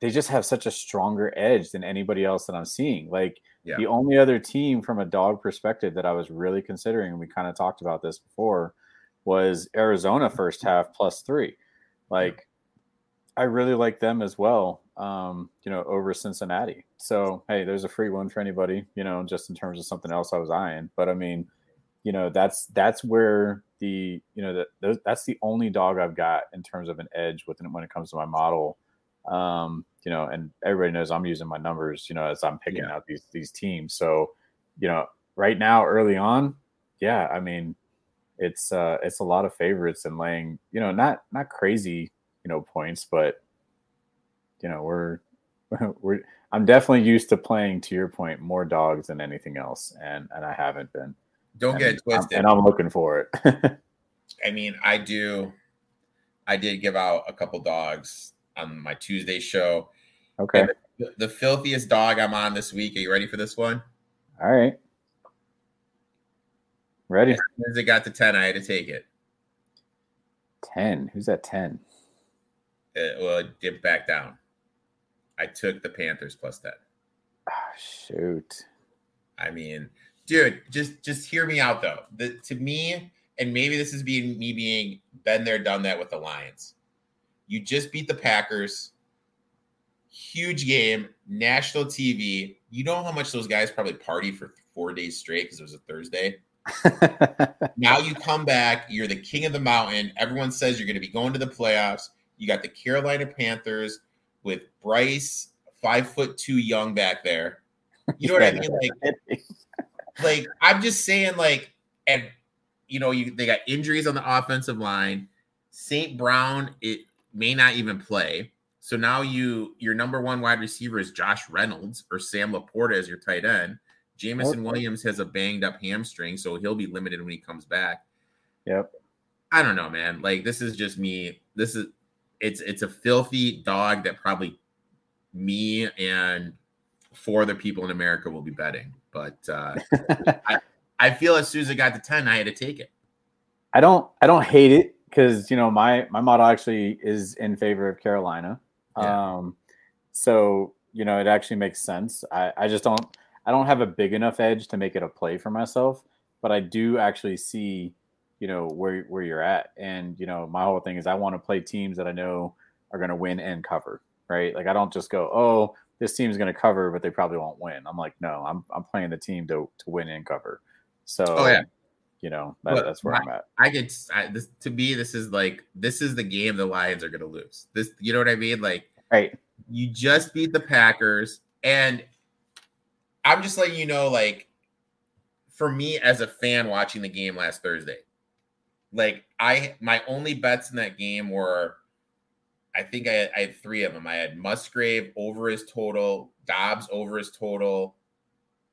They just have such a stronger edge than anybody else that I'm seeing. Like yeah. the only other team from a dog perspective that I was really considering, and we kind of talked about this before, was Arizona first half plus three. Like I really like them as well, um, you know, over Cincinnati. So, hey, there's a free one for anybody, you know, just in terms of something else I was eyeing. But I mean, you know, that's, that's where the, you know, the, that's the only dog I've got in terms of an edge within when it comes to my model. Um, you know, and everybody knows I'm using my numbers, you know, as I'm picking yeah. out these these teams. So, you know, right now early on, yeah, I mean, it's uh, it's a lot of favorites and laying, you know, not not crazy, you know, points, but you know, we're we're I'm definitely used to playing, to your point, more dogs than anything else, and and I haven't been. Don't and get it twisted. I'm, and I'm looking for it. I mean, I do. I did give out a couple dogs on my Tuesday show. Okay. The, the filthiest dog I'm on this week. Are you ready for this one? All right. Ready. As soon as it got to ten, I had to take it. ten. Who's at ten? It, well, it dipped back down. I took the Panthers plus ten. Oh, shoot. I mean, dude, just, just hear me out, though. The, to me, and maybe this is being me being been there, done that with the Lions. You just beat the Packers. Huge game, national T V. You know how much those guys probably party for four days straight because it was a Thursday. Now you come back. You're the king of the mountain. Everyone says you're going to be going to the playoffs. You got the Carolina Panthers with Bryce, five foot two young back there. You know what I mean? Like, like I'm just saying, like, and you know, you they got injuries on the offensive line. Saint Brown, it. may not even play. So now you your number one wide receiver is Josh Reynolds or Sam Laporta as your tight end. Jamison okay. Williams has a banged up hamstring, so he'll be limited when he comes back. Yep. I don't know, man. Like this is just me. This is it's it's a filthy dog that probably me and four other people in America will be betting. But uh I, I feel as soon as it got to ten, I had to take it. I don't I don't hate it. Because, you know, my, my model actually is in favor of Carolina. Yeah. Um, so, you know, it actually makes sense. I, I just don't I don't have a big enough edge to make it a play for myself. But I do actually see, you know, where where you're at. And, you know, my whole thing is I want to play teams that I know are going to win and cover. Right. Like I don't just go, oh, this team is going to cover, but they probably won't win. I'm like, no, I'm I'm playing the team to, to win and cover. So, oh, yeah. you know, that, well, that's where I, I'm at. I could I, this, to me, this is like this is the game the Lions are going to lose. This, you know what I mean? Like, right? You just beat the Packers, and I'm just letting you know, like, for me as a fan watching the game last Thursday, like I my only bets in that game were, I think I had, I had three of them. I had Musgrave over his total, Dobbs over his total.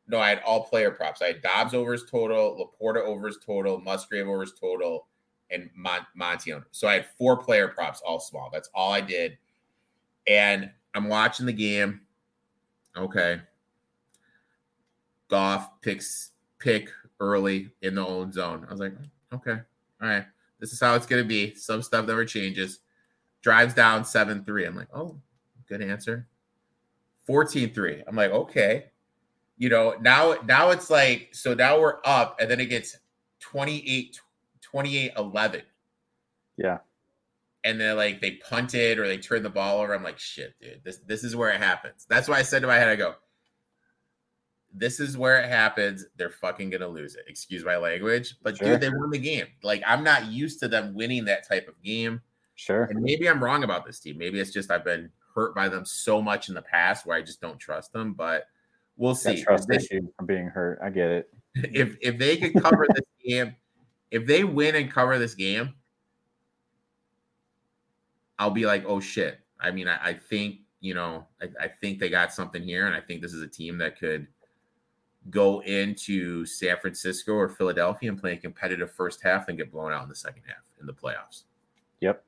No, I had all player props. I had Dobbs over his total, Laporta over his total, Musgrave over his total, and Mon- Monty under. So I had four player props, all small. That's all I did. And I'm watching the game. Okay. Goff picks pick early in the own zone. I was like, okay, all right. This is how it's going to be. Some stuff never changes. Drives down seven three. I'm like, oh, good answer. fourteen three. I'm like, okay. You know, now now it's like, so now we're up, and then it gets twenty-eight eleven. Yeah. And then, like, they punted or they turned the ball over. I'm like, shit, dude, this, this is where it happens. That's why I said to my head, I go, this is where it happens. They're fucking going to lose it. Excuse my language. But, sure. Dude, they won the game. Like, I'm not used to them winning that type of game. Sure. And maybe I'm wrong about this team. Maybe it's just I've been hurt by them so much in the past where I just don't trust them. But we'll see. That trust issue from being hurt. I get it. If if they could cover this game, if they win and cover this game, I'll be like, oh, shit. I mean, I, I think, you know, I, I think they got something here. And I think this is a team that could go into San Francisco or Philadelphia and play a competitive first half and get blown out in the second half in the playoffs. Yep.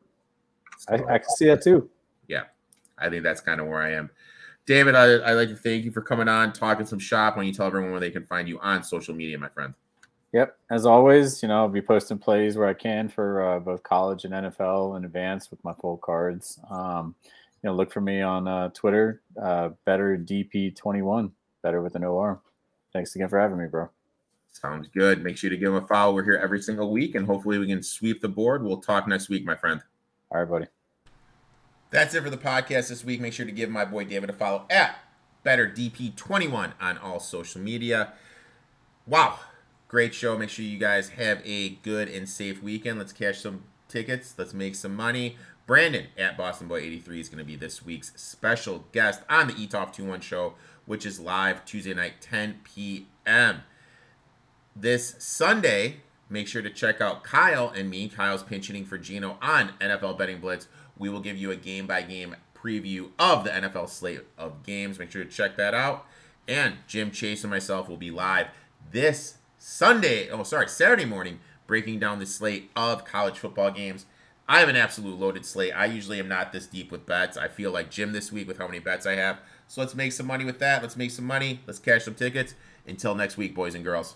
So, I, I can see that too. Yeah, I think that's kind of where I am. David, I, I'd like to thank you for coming on, talking some shop. When you tell everyone where they can find you on social media, my friend. Yep, as always, you know, I'll be posting plays where I can for uh, both college and N F L in advance with my full cards. Um, you know, look for me on uh, Twitter, uh, Better D P twenty-one, Better with an O R. Thanks again for having me, bro. Sounds good. Make sure to give him a follow. We're here every single week, and hopefully we can sweep the board. We'll talk next week, my friend. All right, buddy. That's it for the podcast this week. Make sure to give my boy David a follow at Better D P twenty-one on all social media. Wow. Great show. Make sure you guys have a good and safe weekend. Let's cash some tickets. Let's make some money. Brandon at Boston Boy eighty-three is going to be this week's special guest on the Etoft twenty-one show, which is live Tuesday night, ten p.m. This Sunday, make sure to check out Kyle and me. Kyle's pinch hitting for Gino on N F L Betting Blitz. We will give you a game-by-game preview of the N F L slate of games. Make sure to check that out. And Jim Chase and myself will be live this Sunday, oh, sorry, Saturday morning, breaking down the slate of college football games. I have an absolute loaded slate. I usually am not this deep with bets. I feel like Jim this week with how many bets I have. So let's make some money with that. Let's make some money. Let's cash some tickets. Until next week, boys and girls.